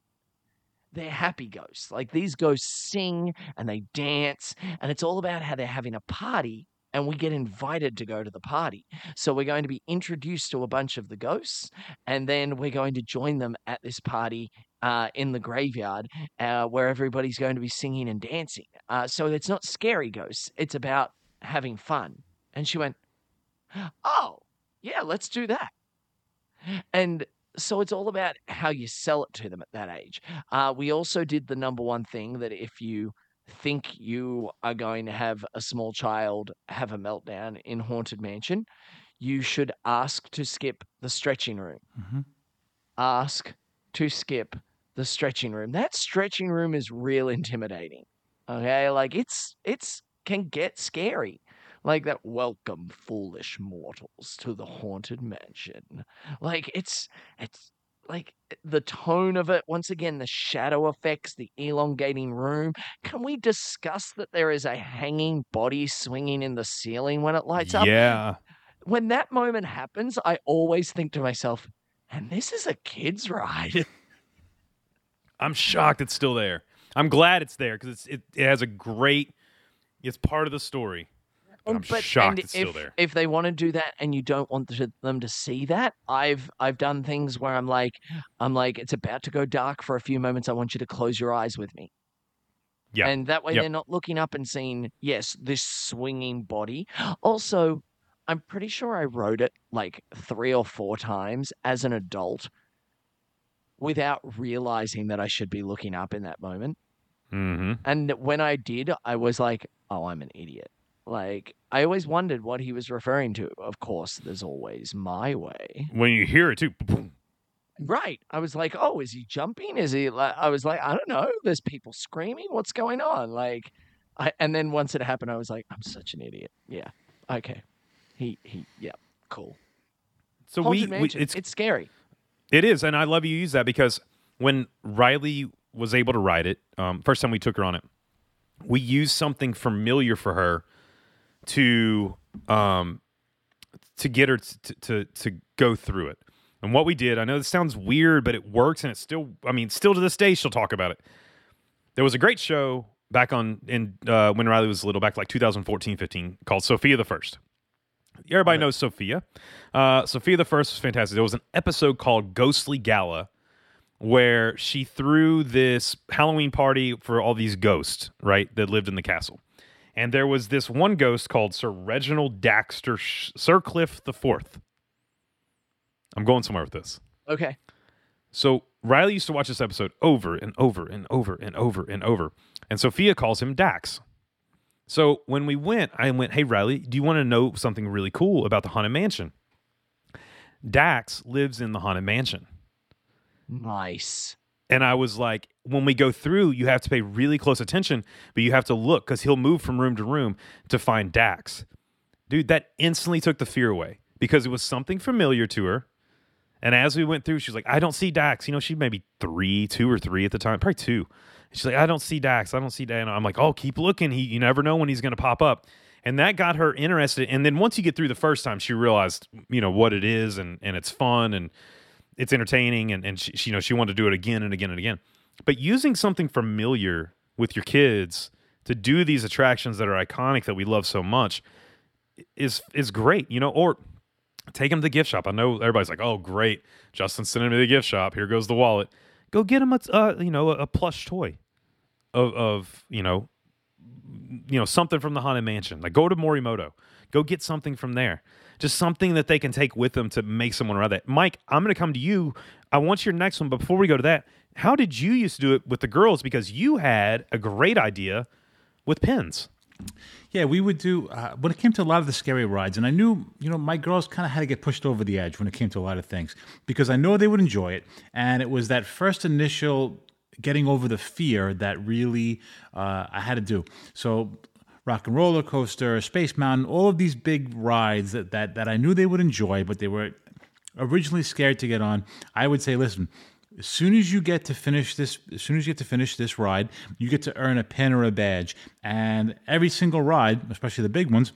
they're happy ghosts. Like these ghosts sing and they dance and it's all about how they're having a party. And we get invited to go to the party. So we're going to be introduced to a bunch of the ghosts. And then we're going to join them at this party uh, in the graveyard uh, where everybody's going to be singing and dancing. Uh, so it's not scary ghosts. It's about having fun. And she went, oh, yeah, let's do that. And so it's all about how you sell it to them at that age. Uh, we also did the number one thing that if you think you are going to have a small child have a meltdown in Haunted Mansion, you should ask to skip the stretching room. Mm-hmm. Ask to skip the stretching room. That stretching room is real intimidating. Okay. Like it's, it's can get scary. Like that, welcome foolish mortals to the Haunted Mansion. Like it's, it's, like the tone of it, once again, the shadow effects, the elongating room. Can we discuss that there is a hanging body swinging in the ceiling when it lights up? Yeah. When that moment happens, I always think to myself, and this is a kid's ride. I'm shocked it's still there. I'm glad it's there because it's it, it has a great, it's part of the story. I'm but, shocked it's if, still there. If they want to do that and you don't want to, them to see that, I've I've done things where I'm like, I'm like, it's about to go dark for a few moments. I want you to close your eyes with me. Yeah. And that way yep. They're not looking up and seeing, yes, this swinging body. Also, I'm pretty sure I wrote it like three or four times as an adult without realizing that I should be looking up in that moment. Mm-hmm. And when I did, I was like, oh, I'm an idiot. Like, I always wondered what he was referring to. Of course, there's always my way. When you hear it, too. Right. I was like, oh, is he jumping? Is he like, I was like, I don't know. There's people screaming. What's going on? Like, I, and then once it happened, I was like, I'm such an idiot. Yeah. Okay. He, he, yeah. Cool. So we, we it's, it's scary. It is. And I love you use that because when Riley was able to ride it, um, first time we took her on it, we used something familiar for her to um to get her to to, to go through it. And what we did, I know this sounds weird, but it works, and it's still, I mean, still to this day, she'll talk about it. There was a great show back on, in uh, when Riley was little, back like twenty fourteen fifteen, called Sophia the First. Everybody knows Sophia. Uh, Sophia the First was fantastic. There was an episode called Ghostly Gala where she threw this Halloween party for all these ghosts, right, that lived in the castle. And there was this one ghost called Sir Reginald Daxter, Sh- Sir Cliff the Fourth. I'm going somewhere with this. Okay. So Riley used to watch this episode over and over and over and over and over. And Sophia calls him Dax. So when we went, I went, hey, Riley, do you want to know something really cool about the Haunted Mansion? Dax lives in the Haunted Mansion. Nice. And I was like, when we go through, you have to pay really close attention, but you have to look because he'll move from room to room to find Dax. Dude, that instantly took the fear away because it was something familiar to her. And as we went through, she was like, I don't see Dax. You know, she maybe three, two or three at the time, probably two. She's like, I don't see Dax. I don't see Dax. And I'm like, oh, keep looking. He, you never know when he's going to pop up. And that got her interested. And then once you get through the first time, she realized, you know, what it is, and, and it's fun and it's entertaining. And, and she, she, you know, she wanted to do it again and again and again. But using something familiar with your kids to do these attractions that are iconic that we love so much is is great, you know, or take them to the gift shop. I know everybody's like, oh, great. Justin's sending me to the gift shop. Here goes the wallet. Go get him a uh, you know a plush toy of of you know you know something from the Haunted Mansion. Like go to Morimoto, go get something from there, just something that they can take with them to make someone around that. Mike, I'm going to come to you. I want your next one. But before we go to that, how did you used to do it with the girls? Because you had a great idea with pins. Yeah, we would do uh, when it came to a lot of the scary rides, and I knew, you know, my girls kind of had to get pushed over the edge when it came to a lot of things because I know they would enjoy it, and it was that first initial getting over the fear that really uh, I had to do. So, Rock and Roller Coaster, Space Mountain, all of these big rides that that that I knew they would enjoy, but they were originally scared to get on. I would say, listen. As soon as you get to finish this, as soon as you get to finish this ride, you get to earn a pin or a badge. And every single ride, especially the big ones,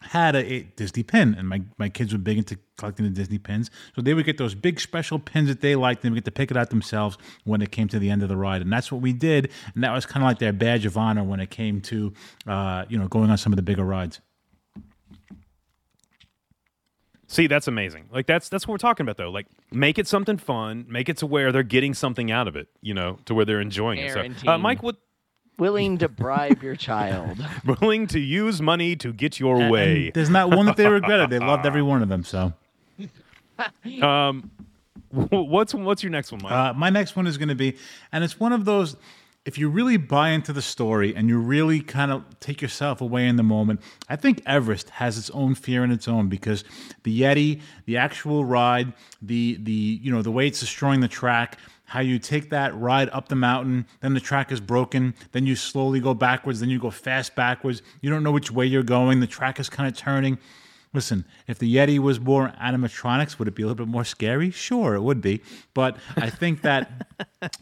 had a, a Disney pin. And my, my kids were big into collecting the Disney pins. So they would get those big special pins that they liked, and they would get to pick it out themselves when it came to the end of the ride. And that's what we did. And that was kind of like their badge of honor when it came to uh, you know, going on some of the bigger rides. See, that's amazing. Like that's that's what we're talking about, though. Like, make it something fun. Make it to where they're getting something out of it. You know, to where they're enjoying it. So, uh, Mike, what? Willing to bribe your child. Willing to use money to get your and, way. And there's not one that they regretted. They loved every one of them. So, um, what's what's your next one, Mike? Uh, my next one is going to be, and it's one of those. If you really buy into the story and you really kind of take yourself away in the moment, I think Everest has its own fear in its own because the Yeti, the actual ride, the the you know the way it's destroying the track, how you take that ride up the mountain, then the track is broken, then you slowly go backwards, then you go fast backwards, you don't know which way you're going, the track is kind of turning. Listen, if the Yeti was more animatronics, would it be a little bit more scary? Sure, it would be. But I think that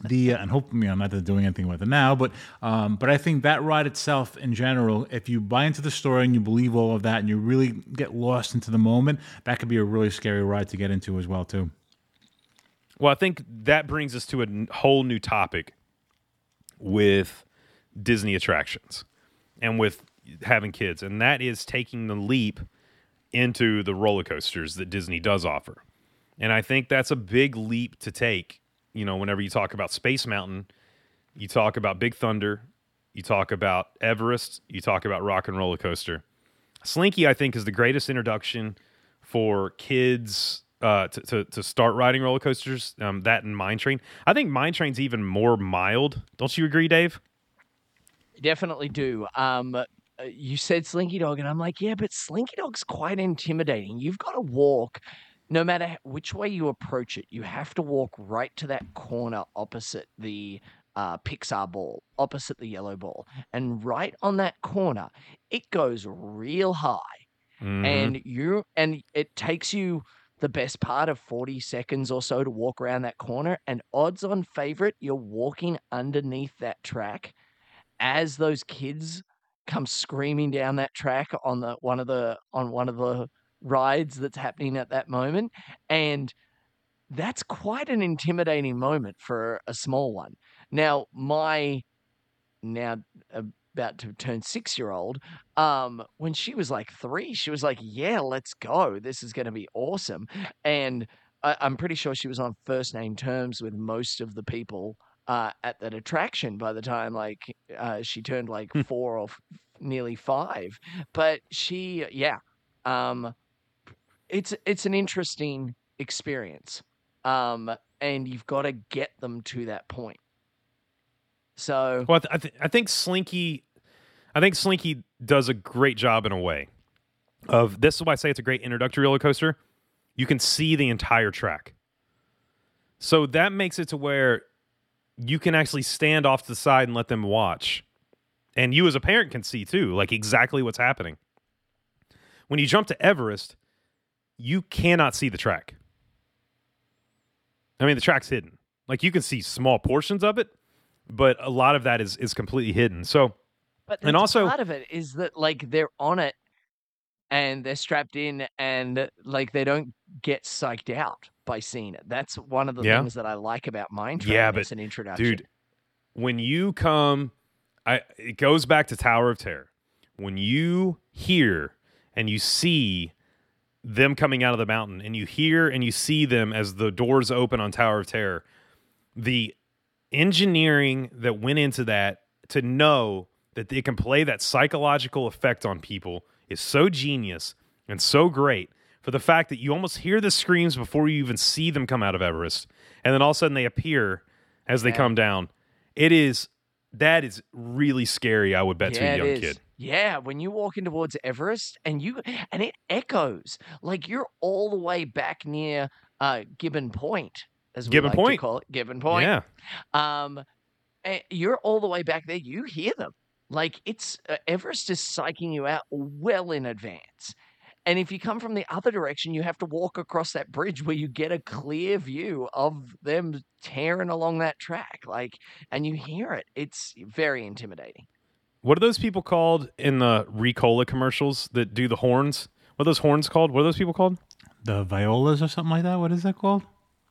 the, uh, and hopefully I'm not doing anything with it now, but um, but I think that ride itself in general, if you buy into the story and you believe all of that and you really get lost into the moment, that could be a really scary ride to get into as well, too. Well, I think that brings us to a whole new topic with Disney attractions and with having kids, and that is taking the leap into the roller coasters that Disney does offer. And I think that's a big leap to take. You know, whenever you talk about Space Mountain, you talk about Big Thunder, you talk about Everest, you talk about Rock and Roller Coaster. Slinky, I think, is the greatest introduction for kids uh, to, to, to start riding roller coasters. Um, that and Mine Train. I think Mine Train's even more mild. Don't you agree, Dave? I definitely do. Um You said Slinky Dog, and I'm like, yeah, but Slinky Dog's quite intimidating. You've got to walk, no matter which way you approach it, you have to walk right to that corner opposite the uh, Pixar ball, opposite the yellow ball. And right on that corner, it goes real high. Mm-hmm. And you, and it takes you the best part of forty seconds or so to walk around that corner. And odds on favorite, you're walking underneath that track as those kids come screaming down that track on the one of the on one of the rides that's happening at that moment, and that's quite an intimidating moment for a small one. Now, my now about to turn six-year-old, um, when she was like three, she was like, yeah, let's go. This is going to be awesome. And I, I'm pretty sure she was on first-name terms with most of the people uh, at that attraction by the time like uh, she turned like four or f- nearly five. But she, yeah, um, it's it's an interesting experience. Um, and you've got to get them to that point. So, well, I, th- I, th- I think Slinky, I think Slinky does a great job in a way. Of this is why I say it's a great introductory roller coaster. You can see the entire track, so that makes it to where you can actually stand off to the side and let them watch, and you as a parent can see too, like exactly what's happening. When you jump to Everest, you cannot see the track. I mean, the track's hidden. Like, you can see small portions of it, but a lot of that is, is completely hidden. So, but and also part of it is that like they're on it and they're strapped in and like they don't get psyched out by seeing it. That's one of the yeah. things that I like about Mine Train. Yeah, but it's an introduction. Dude, when you come, I it goes back to Tower of Terror. When you hear and you see them coming out of the mountain, and you hear and you see them as the doors open on Tower of Terror, the engineering that went into that to know that they can play that psychological effect on people is so genius and so great, for the fact that you almost hear the screams before you even see them come out of Everest, and then all of a sudden they appear as they yeah. come down. It is, that is really scary, I would bet, yeah, to a young kid. Yeah, when you walk in towards Everest and you and it echoes, like you're all the way back near uh, Gibbon Point, as we Gibbon like Point. to call it. Gibbon Point. Yeah. Um, you're all the way back there. You hear them. Like, it's uh, Everest is psyching you out well in advance. And if you come from the other direction, you have to walk across that bridge where you get a clear view of them tearing along that track. Like, and you hear it. It's very intimidating. What are those people called in the Ricola commercials that do the horns? What are those horns called? What are those people called? The violas or something like that? What is that called?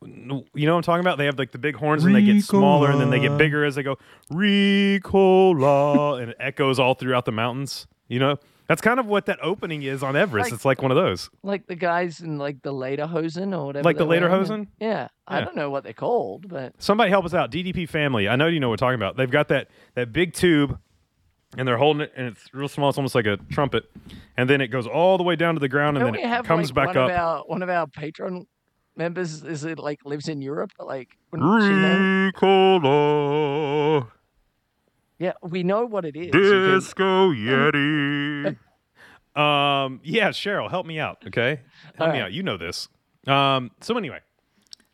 You know what I'm talking about? They have like the big horns Ricola. And they get smaller and then they get bigger as they go, Ricola, and it echoes all throughout the mountains. You know? That's kind of what that opening is on Everest. Like, it's like one of those. Like the guys in like the Lederhosen or whatever. Like the Lederhosen? Yeah. yeah. I don't know what they're called, but... Somebody help us out. D D P Family. I know you know what we're talking about. They've got that, that big tube... And they're holding it, and it's real small. It's almost like a trumpet. And then it goes all the way down to the ground, and Don't then it comes like back one up. Of our, one of our Patreon members is it like lives in Europe? Like, Ricola. Yeah, we know what it is. Disco Yeti. um, yeah, Cheryl, help me out, okay? Help all me right. out. You know this. Um, so anyway,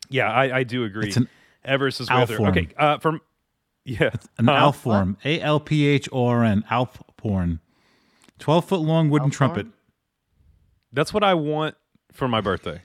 yeah, I, I do agree. Everest is with her. Okay, uh, from. Yeah, an um, alp form, A L P H O R N, alp porn, twelve foot long wooden Alphorn? trumpet. That's what I want for my birthday.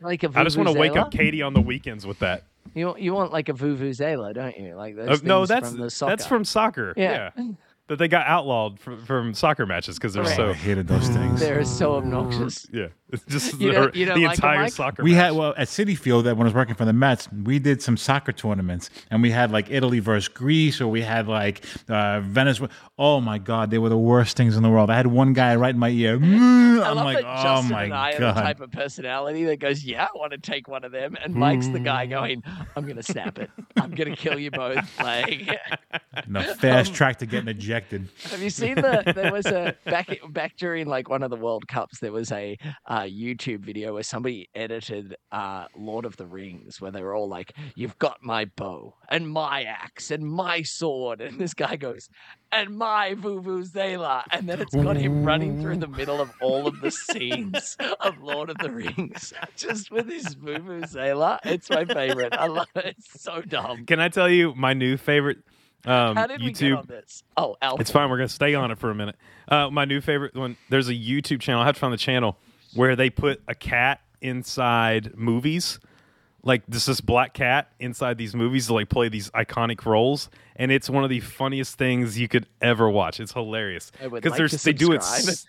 Like a vuvuzela? I just want to wake up Katie on the weekends with that. You you want like a vuvuzela, don't you? Like those uh, no, that's from the soccer. that's from soccer. Yeah, yeah. That they got outlawed from, from soccer matches because they're right. so I hated those things. They're so obnoxious. Yeah, it's just you the, you the like entire soccer. We match. had well at Citi Field that when I was working for the Mets, we did some soccer tournaments, and we had like Italy versus Greece, or we had like uh, Venezuela. Oh my God, they were the worst things in the world. I had one guy right in my ear. I'm I love like, that oh Justin my and I God. Are the type of personality that goes, yeah, I want to take one of them, and Mike's the guy going, I'm gonna snap it. I'm gonna kill you both. Like, the fast track to getting a job. Have you seen the? There was a back back during like one of the World Cups. There was a uh, YouTube video where somebody edited uh, Lord of the Rings, where they were all like, "You've got my bow and my axe and my sword," and this guy goes, "And my vuvuzela," and then it's got him running through the middle of all of the scenes of Lord of the Rings, just with his vuvuzela. It's my favorite. I love it. It's so dumb. Can I tell you my new favorite? Um, How did YouTube. We get on this? Oh, Alpha. It's fine. We're going to stay on it for a minute. Uh, my new favorite one, there's a YouTube channel. I have to find the channel where they put a cat inside movies. Like, there's this black cat inside these movies to, like, play these iconic roles. And it's one of the funniest things you could ever watch. It's hilarious. Because like they subscribe. do it.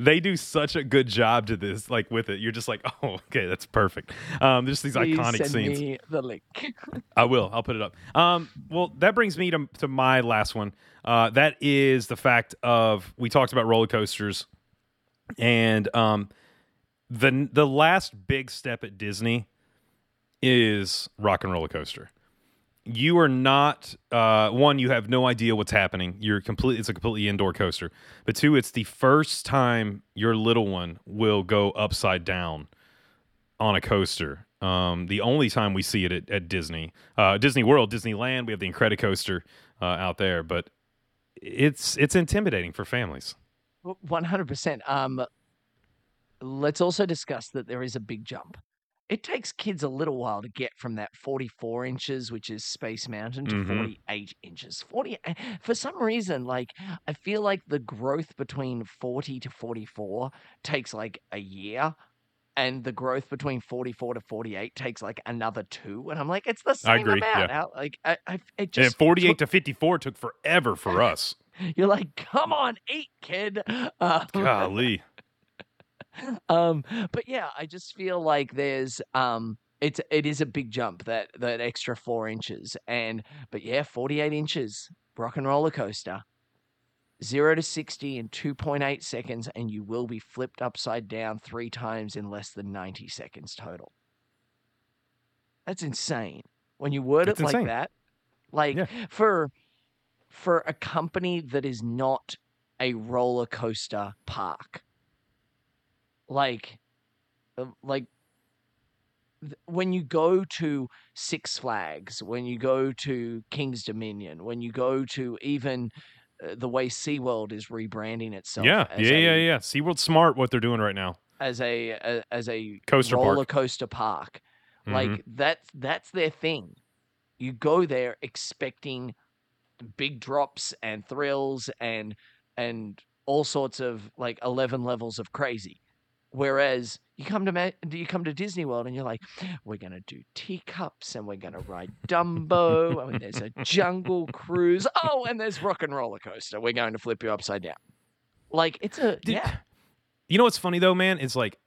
they do such a good job to this, like with it. You're just like, oh, okay, that's perfect. Um, there's these Please iconic send scenes. Me the link. I will. I'll put it up. Um, well, that brings me to, to my last one. Uh, that is the fact of we talked about roller coasters, and um, the the last big step at Disney is Rock and Roller Coaster. You are not uh, one. You have no idea what's happening. You're completely. It's a completely indoor coaster. But two, it's the first time your little one will go upside down on a coaster. Um, the only time we see it at, at Disney, uh, Disney World, Disneyland. We have the Incredicoaster uh, out there, but it's it's intimidating for families. One hundred percent. Um, let's also discuss that there is a big jump. It takes kids a little while to get from that forty-four inches, which is Space Mountain, to mm-hmm. forty-eight inches. forty-eight For some reason, like, I feel like the growth between forty to forty-four takes like a year, and the growth between forty-four to forty-eight takes like another two. And I'm like, it's the same I agree, amount. Yeah. Like, I, I, it just and forty-eight took... to fifty-four took forever for us. You're like, come on, eat, kid. Um, Golly. Um, but yeah, I just feel like there's, um, it's, it is a big jump that, that extra four inches and, but yeah, forty-eight inches, Rock and Roller Coaster, zero to sixty in two point eight seconds. And you will be flipped upside down three times in less than ninety seconds total. That's insane. When you word it's it insane. like that, like yeah. for, for a company that is not a roller coaster park. Like, like th- when you go to Six Flags, when you go to King's Dominion, when you go to even uh, the way SeaWorld is rebranding itself. Yeah, yeah, a, yeah, yeah. SeaWorld's smart what they're doing right now as a, a as a coaster roller park. coaster park. Mm-hmm. Like that's that's their thing. You go there expecting big drops and thrills and and all sorts of like eleven levels of crazy. Whereas you come to Ma- you come to Disney World and you're like, we're going to do teacups and we're going to ride Dumbo. I mean, there's a jungle cruise. Oh, and there's Rock and Roller Coaster. We're going to flip you upside down. Like, it's a, Did, yeah. You know what's funny, though, man? It's like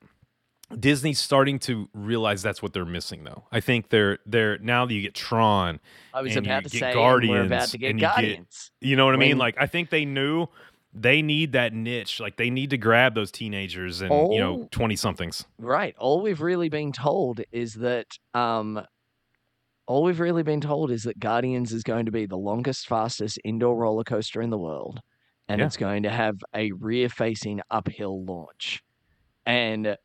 Disney's starting to realize that's what they're missing, though. I think they're, they're now that you get Tron. I was and about to say, Guardians, we're about to get Guardians. You, get, you know what I mean? When, like, I think they knew... They need that niche. Like, they need to grab those teenagers and, all, you know, twenty-somethings. Right. All we've really been told is that um, all we've really been told is that Guardians is going to be the longest, fastest indoor roller coaster in the world. And yeah. it's going to have a rear-facing uphill launch. And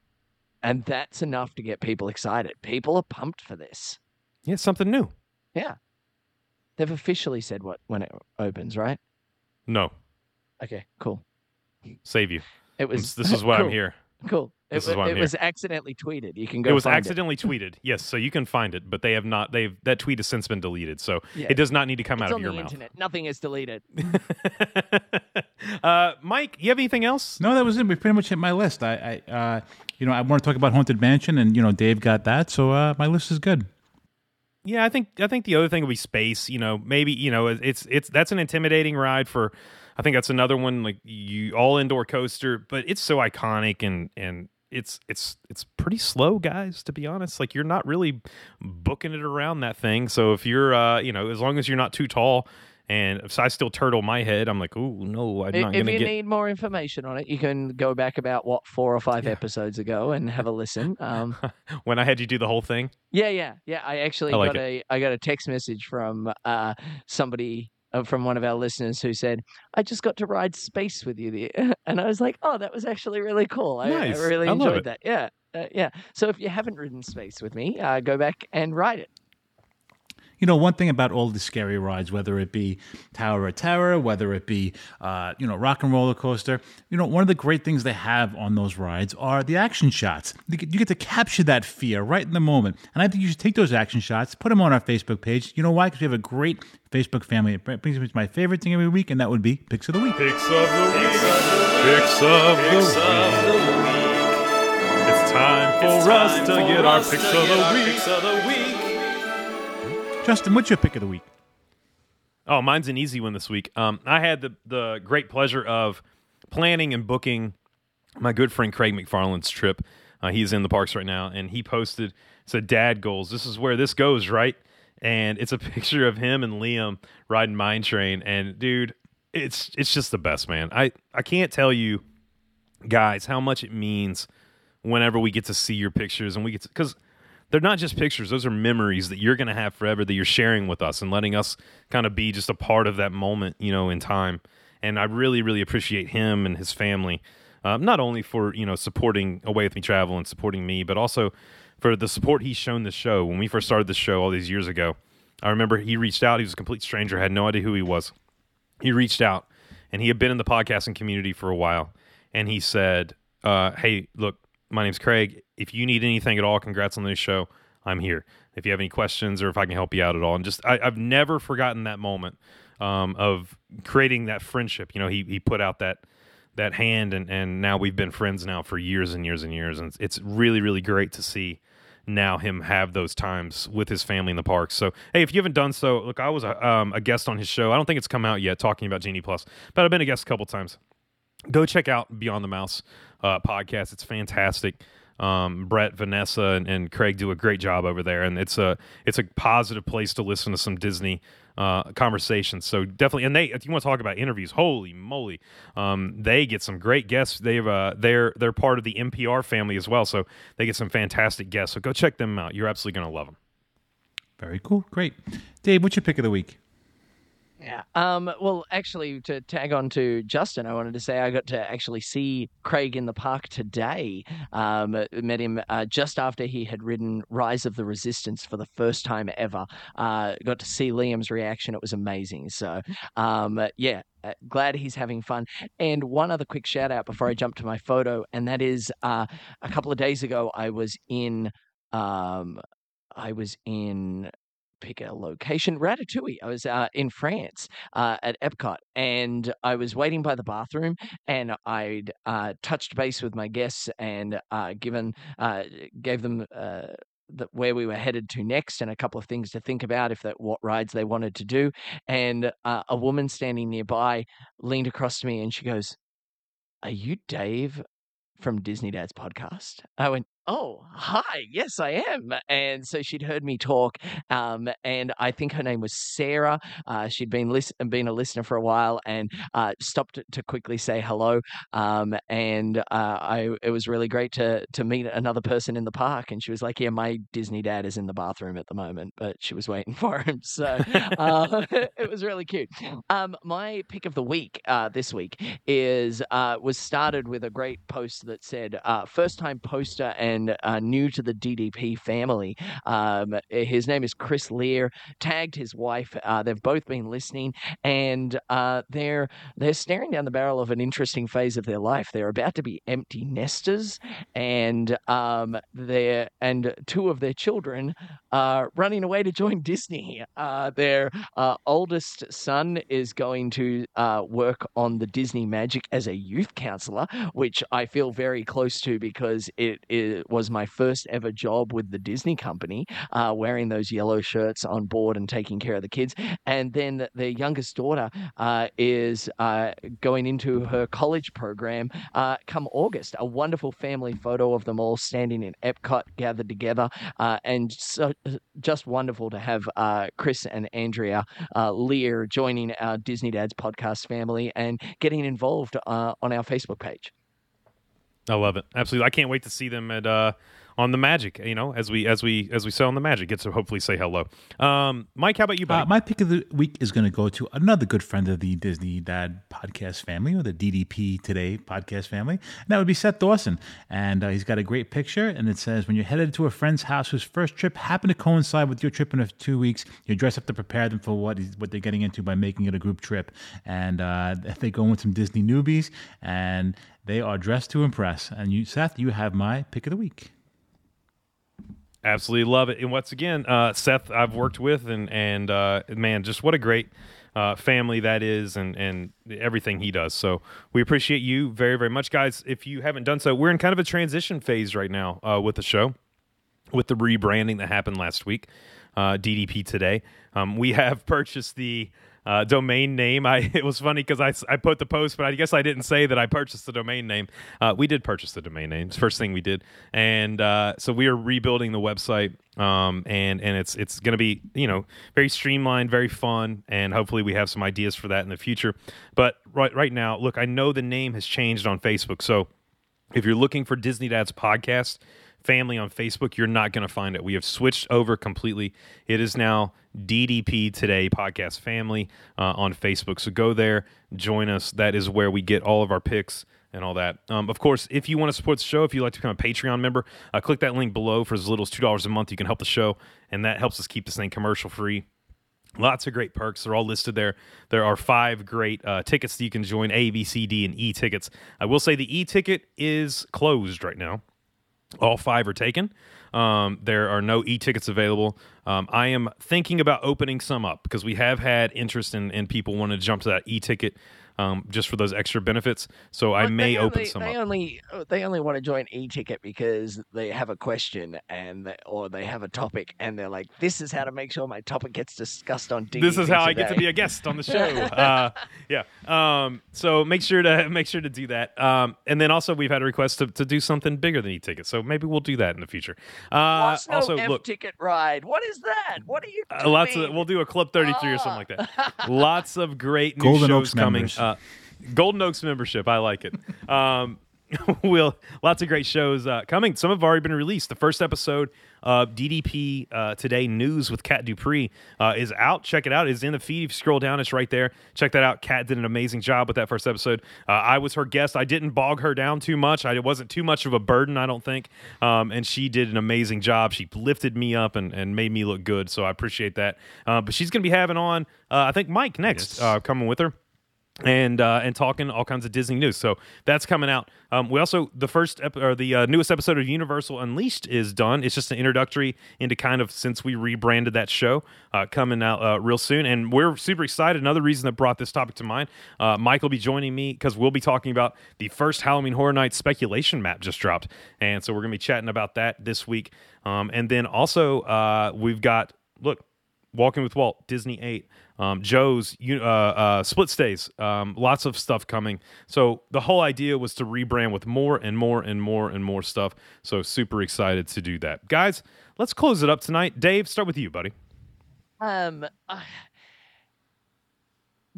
and that's enough to get people excited. People are pumped for this. Yeah, something new. Yeah. They've officially said what when it opens, right? No. Okay, cool. Save you. It was. This is why cool. I'm here. Cool. This it, is why I'm it here. was accidentally tweeted. You can go. It was find accidentally it. tweeted. Yes, so you can find it, but they have not. They've that tweet has since been deleted, so yeah. it does not need to come it's out of your mouth. It's on the internet. Nothing is deleted. uh, Mike, you have anything else? No, that was it. We pretty much hit my list. I, I uh, you know, I want to talk about Haunted Mansion, and you know, Dave got that, so uh, my list is good. Yeah, I think I think the other thing would be space. You know, maybe you know, it's it's that's an intimidating ride for. I think that's another one, like you all indoor coaster, but it's so iconic and and it's it's it's pretty slow, guys. To be honest, like you're not really booking it around that thing. So if you're, uh, you know, as long as you're not too tall, and if I still turtle my head, I'm like, oh no, I'm not going to get. If you need more information on it, you can go back about what four or five yeah. episodes ago and have a listen. Um, when I had you do the whole thing. Yeah, yeah, yeah. I actually I like got it. a I got a text message from uh, somebody. From one of our listeners who said, I just got to ride space with you there. And I was like, oh, that was actually really cool. I, nice. I really I enjoyed that. Yeah. Uh, yeah. So if you haven't ridden space with me, uh, go back and ride it. You know, one thing about all the scary rides, whether it be Tower of Terror, whether it be, uh, you know, Rock and Roller Coaster, you know, one of the great things they have on those rides are the action shots. You get to capture that fear right in the moment. And I think you should take those action shots, put them on our Facebook page. You know why? Because we have a great Facebook family. It brings me to my favorite thing every week, and that would be Picks of the Week. Picks of the Week. Picks of the Week. Picks of the Week. It's time for it's time us to for get us our Picks to of, get our Picks of the Week. Justin, what's your pick of the week? Oh, mine's an easy one this week. Um, I had the, the great pleasure of planning and booking my good friend Craig McFarland's trip. Uh, he's in the parks right now, and he posted, said, "Dad goals. This is where this goes, right?" And it's a picture of him and Liam riding Mine Train. And dude, it's it's just the best, man. I, I can't tell you guys how much it means whenever we get to see your pictures, and we get to, because they're not just pictures. Those are memories that you're going to have forever that you're sharing with us and letting us kind of be just a part of that moment, you know, in time. And I really, really appreciate him and his family. Um, not only for, you know, supporting Away With Me Travel and supporting me, but also for the support he's shown the show. When we first started the show all these years ago, I remember he reached out. He was a complete stranger. Had no idea who he was. He reached out, and he had been in the podcasting community for a while. And he said, uh, hey, look, my name's Craig. If you need anything at all, congrats on the new show. I'm here. If you have any questions or if I can help you out at all. And just, I, I've never forgotten that moment um, of creating that friendship. You know, he he put out that that hand, and, and now we've been friends now for years and years and years, and it's really, really great to see now him have those times with his family in the parks. So, hey, if you haven't done so, look, I was a, um, a guest on his show. I don't think it's come out yet, talking about Genie Plus, but I've been a guest a couple times. Go check out Beyond the Mouse uh, podcast. It's fantastic. Um, Brett, Vanessa, and, and Craig do a great job over there, and it's a it's a positive place to listen to some Disney uh, conversations. So definitely, and they, if you want to talk about interviews, holy moly, um, they get some great guests. They've uh, they're they're part of the N P R family as well, so they get some fantastic guests. So go check them out. You're absolutely going to love them. Very cool, great. Dave, what's your pick of the week? Yeah. Um, well, actually, to tag on to Justin, I wanted to say I got to actually see Craig in the park today. Um, met him uh, just after he had ridden Rise of the Resistance for the first time ever. Uh, got to see Liam's reaction. It was amazing. So, um, yeah. Uh, glad he's having fun. And one other quick shout out before I jump to my photo, and that is uh, a couple of days ago, I was in, um, I was in. pick a location, Ratatouille. I was uh, in France uh, at Epcot, and I was waiting by the bathroom, and I'd uh, touched base with my guests and uh, given uh, gave them uh, the, where we were headed to next and a couple of things to think about if that what rides they wanted to do. And uh, a woman standing nearby leaned across to me, and she goes, "Are you Dave from Disney Dad's Podcast?" I went, "Oh, hi. Yes, I am." And so she'd heard me talk. Um, and I think her name was Sarah. Uh, she'd been listen- been a listener for a while, and uh, stopped to quickly say hello. Um, and uh, I, it was really great to to meet another person in the park. And she was like, "Yeah, my Disney dad is in the bathroom at the moment," but she was waiting for him. So uh, it was really cute. Um, my pick of the week uh, this week is uh, was started with a great post that said, uh, first time poster and And, uh, new to the D D P family. Um, his name is Chris Lear. Tagged his wife. Uh, they've both been listening, and uh, they're they're staring down the barrel of an interesting phase of their life. They're about to be empty nesters, and um, they're and two of their children are running away to join Disney. Uh, their uh, oldest son is going to uh, work on the Disney Magic as a youth counselor, which I feel very close to because it is. was my first ever job with the Disney company, uh, wearing those yellow shirts on board and taking care of the kids. And then their youngest daughter uh, is uh, going into her college program uh, come August. A wonderful family photo of them all standing in Epcot gathered together. Uh, and so just wonderful to have uh, Chris and Andrea uh, Lear joining our Disney Dad's Podcast family and getting involved uh, on our Facebook page. I love it. Absolutely. I can't wait to see them at uh, on the Magic, you know, as we as we as we sell on the Magic, get to hopefully say hello. Um, Mike, how about you, buddy? Uh, my pick of the week is going to go to another good friend of the Disney Dad Podcast family, or the D D P Today Podcast family, and that would be Seth Dawson. And uh, he's got a great picture, and it says, "When you're headed to a friend's house whose first trip happened to coincide with your trip in two weeks, you dress up to prepare them for what is, what they're getting into by making it a group trip." And uh, they go in with some Disney newbies, and they are dressed to impress. And you, Seth, you have my pick of the week. Absolutely love it. And once again, uh, Seth, I've worked with, and and uh, man, just what a great uh, family that is, and and everything he does. So we appreciate you very, very much, guys. If you haven't done so, we're in kind of a transition phase right now uh, with the show, with the rebranding that happened last week, uh, D D P Today. Um, we have purchased the uh, domain name. I It was funny because I, I put the post, but I guess I didn't say that I purchased the domain name. Uh, we did purchase the domain name. It's the first thing we did. And uh, so we are rebuilding the website, um, and, and it's it's going to be, you know, very streamlined, very fun, and hopefully we have some ideas for that in the future. But right, right now, look, I know the name has changed on Facebook, so if you're looking for Disney Dad's Podcast Family on Facebook, you're not going to find it. We have switched over completely. It is now D D P Today Podcast Family uh, on Facebook. So go there, join us. That is where we get all of our picks and all that. Um, of course, if you want to support the show, if you'd like to become a Patreon member, uh, click that link below. For as little as two dollars a month, you can help the show, and that helps us keep this thing commercial-free. Lots of great perks. They're all listed there. There are five great uh, tickets that you can join, A, B, C, D, and E tickets. I will say the E ticket is closed right now. All five are taken. Um, there are no e-tickets available. Um, I am thinking about opening some up because we have had interest in, in people wanting to jump to that e-ticket um, just for those extra benefits. So well, I may only, open some they up. Only, they only want to join e-ticket because they have a question and they, or they have a topic and they're like, this is how to make sure my topic gets discussed on D D P This is how today. I get to be a guest on the show. uh, yeah. Um, so make sure to make sure to do that. Um, and then also we've had a request to, to do something bigger than e-ticket. So maybe we'll do that in the future. Uh, What's no also, F look, ticket ride. What is that? What are you doing? Uh, lots of, we'll do a Club thirty-three ah. or something like that. Lots of great new Golden shows Oaks coming. Uh, Golden Oaks membership. I like it. Um, we'll lots of great shows uh, coming. Some have already been released. The first episode of D D P uh, Today News with Kat Dupree uh, is out. Check it out. It's in the feed. If you scroll down, it's right there. Check that out. Kat did an amazing job with that first episode. Uh, I was her guest. I didn't bog her down too much. I, it wasn't too much of a burden, I don't think. Um, and she did an amazing job. She lifted me up and, and made me look good, so I appreciate that. Uh, but she's going to be having on, uh, I think, Mike next, yes. uh, coming with her. And uh, and talking all kinds of Disney news, so that's coming out. Um, we also the first ep- or the uh, newest episode of Universal Unleashed is done. It's just an introductory into kind of since we rebranded that show, uh, coming out uh, real soon, and we're super excited. Another reason that brought this topic to mind, uh, Mike will be joining me because we'll be talking about the first Halloween Horror Nights speculation map just dropped, and so we're gonna be chatting about that this week. Um, and then also uh, we've got look. Walking with Walt, Disney eight, um, Joe's, uh, uh, Split Stays, um, lots of stuff coming. So the whole idea was to rebrand with more and more and more and more stuff. So super excited to do that. Guys, let's close it up tonight. Dave, start with you, buddy. Um, uh,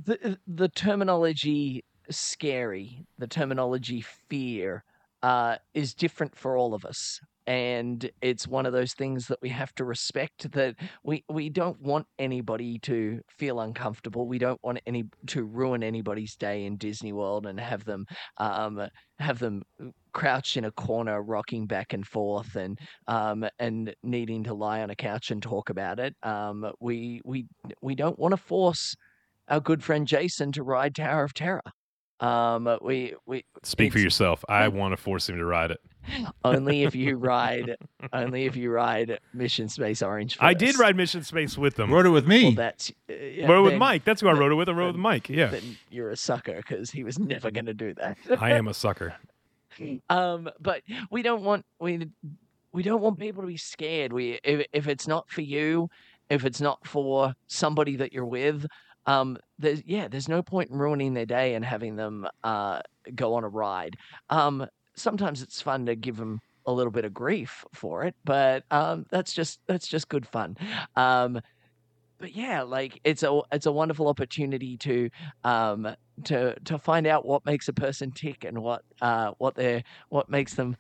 the the terminology scary, the terminology fear uh, is different for all of us. And it's one of those things that we have to respect that we, we don't want anybody to feel uncomfortable. We don't want any to ruin anybody's day in Disney World and have them um have them crouched in a corner, rocking back and forth, and um and needing to lie on a couch and talk about it. Um, we we we don't want to force our good friend Jason to ride Tower of Terror. Um, we we speak for yourself. I want to force him to ride it. only if you ride, only if you ride Mission Space Orange first. I did ride Mission Space with them. Rode it with me. Well, that's uh, yeah, rode it with Mike. That's who then, I rode it with. I rode then, with Mike. Yeah. Then you're a sucker because he was never going to do that. I am a sucker. Um, but we don't want we we don't want people to be scared. We if if it's not for you, if it's not for somebody that you're with. Um, there's, yeah, there's no point in ruining their day and having them uh, go on a ride. Um, sometimes it's fun to give them a little bit of grief for it, but um, that's just that's just good fun. Um, but yeah, like it's a it's a wonderful opportunity to um, to to find out what makes a person tick and what uh, what their what makes them.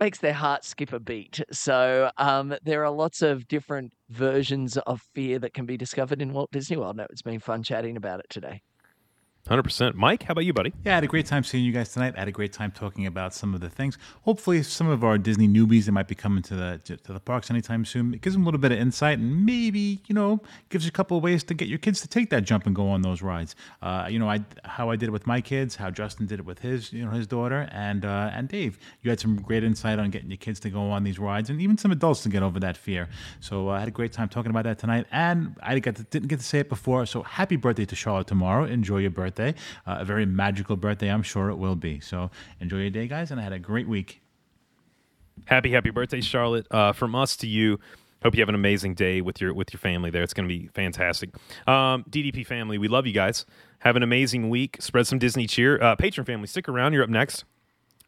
makes their heart skip a beat. So um, there are lots of different versions of fear that can be discovered in Walt Disney World. No, it's been fun chatting about it today. one hundred percent. Mike, how about you, buddy? Yeah, I had a great time seeing you guys tonight. I had a great time talking about some of the things. Hopefully, some of our Disney newbies that might be coming to the to the parks anytime soon, it gives them a little bit of insight and maybe, you know, gives you a couple of ways to get your kids to take that jump and go on those rides. Uh, you know, I how I did it with my kids, how Justin did it with his, you know, his daughter, and uh, and Dave. You had some great insight on getting your kids to go on these rides and even some adults to get over that fear. So uh, I had a great time talking about that tonight, and I got to, didn't get to say it before, so happy birthday to Charlotte tomorrow. Enjoy your birthday. Birthday, uh, a very magical birthday, I'm sure it will be. So enjoy your day, guys, and I had a great week. Happy, happy birthday, Charlotte. Uh, from us to you, Hope you have an amazing day with your with your family there. It's going to be fantastic. Um, D D P family, we love you guys. Have an amazing week. Spread some Disney cheer. Uh, patron family, stick around. You're up next.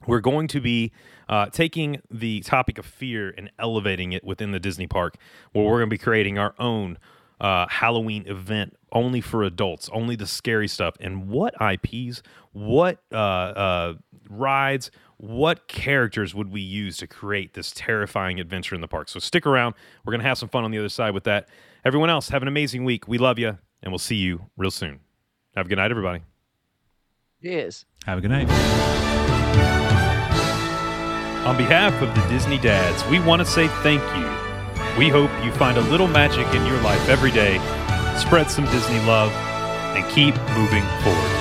We're going to be uh, taking the topic of fear and elevating it within the Disney park, where we're going to be creating our own uh, Halloween event only for adults, only the scary stuff. And what I Ps, what uh, uh, rides, what characters would we use to create this terrifying adventure in the park? So stick around. We're going to have some fun on the other side with that. Everyone else, have an amazing week. We love you, and we'll see you real soon. Have a good night, everybody. Yes. Have a good night. On behalf of the Disney Dads, we want to say thank you. We hope you find a little magic in your life every day, spread some Disney love, and keep moving forward.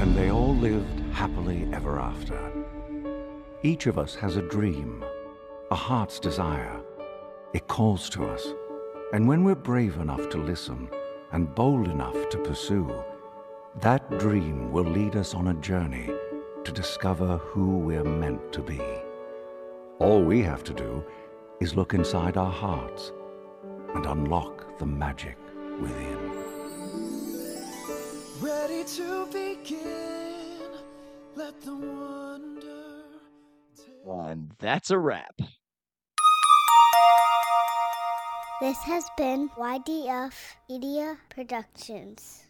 And they all lived happily ever after. Each of us has a dream, a heart's desire. It calls to us. And when we're brave enough to listen and bold enough to pursue, that dream will lead us on a journey to discover who we're meant to be. All we have to do is look inside our hearts and unlock the magic within. Ready to begin. Let the wonder take... And that's a wrap. This has been Y D F Media Productions.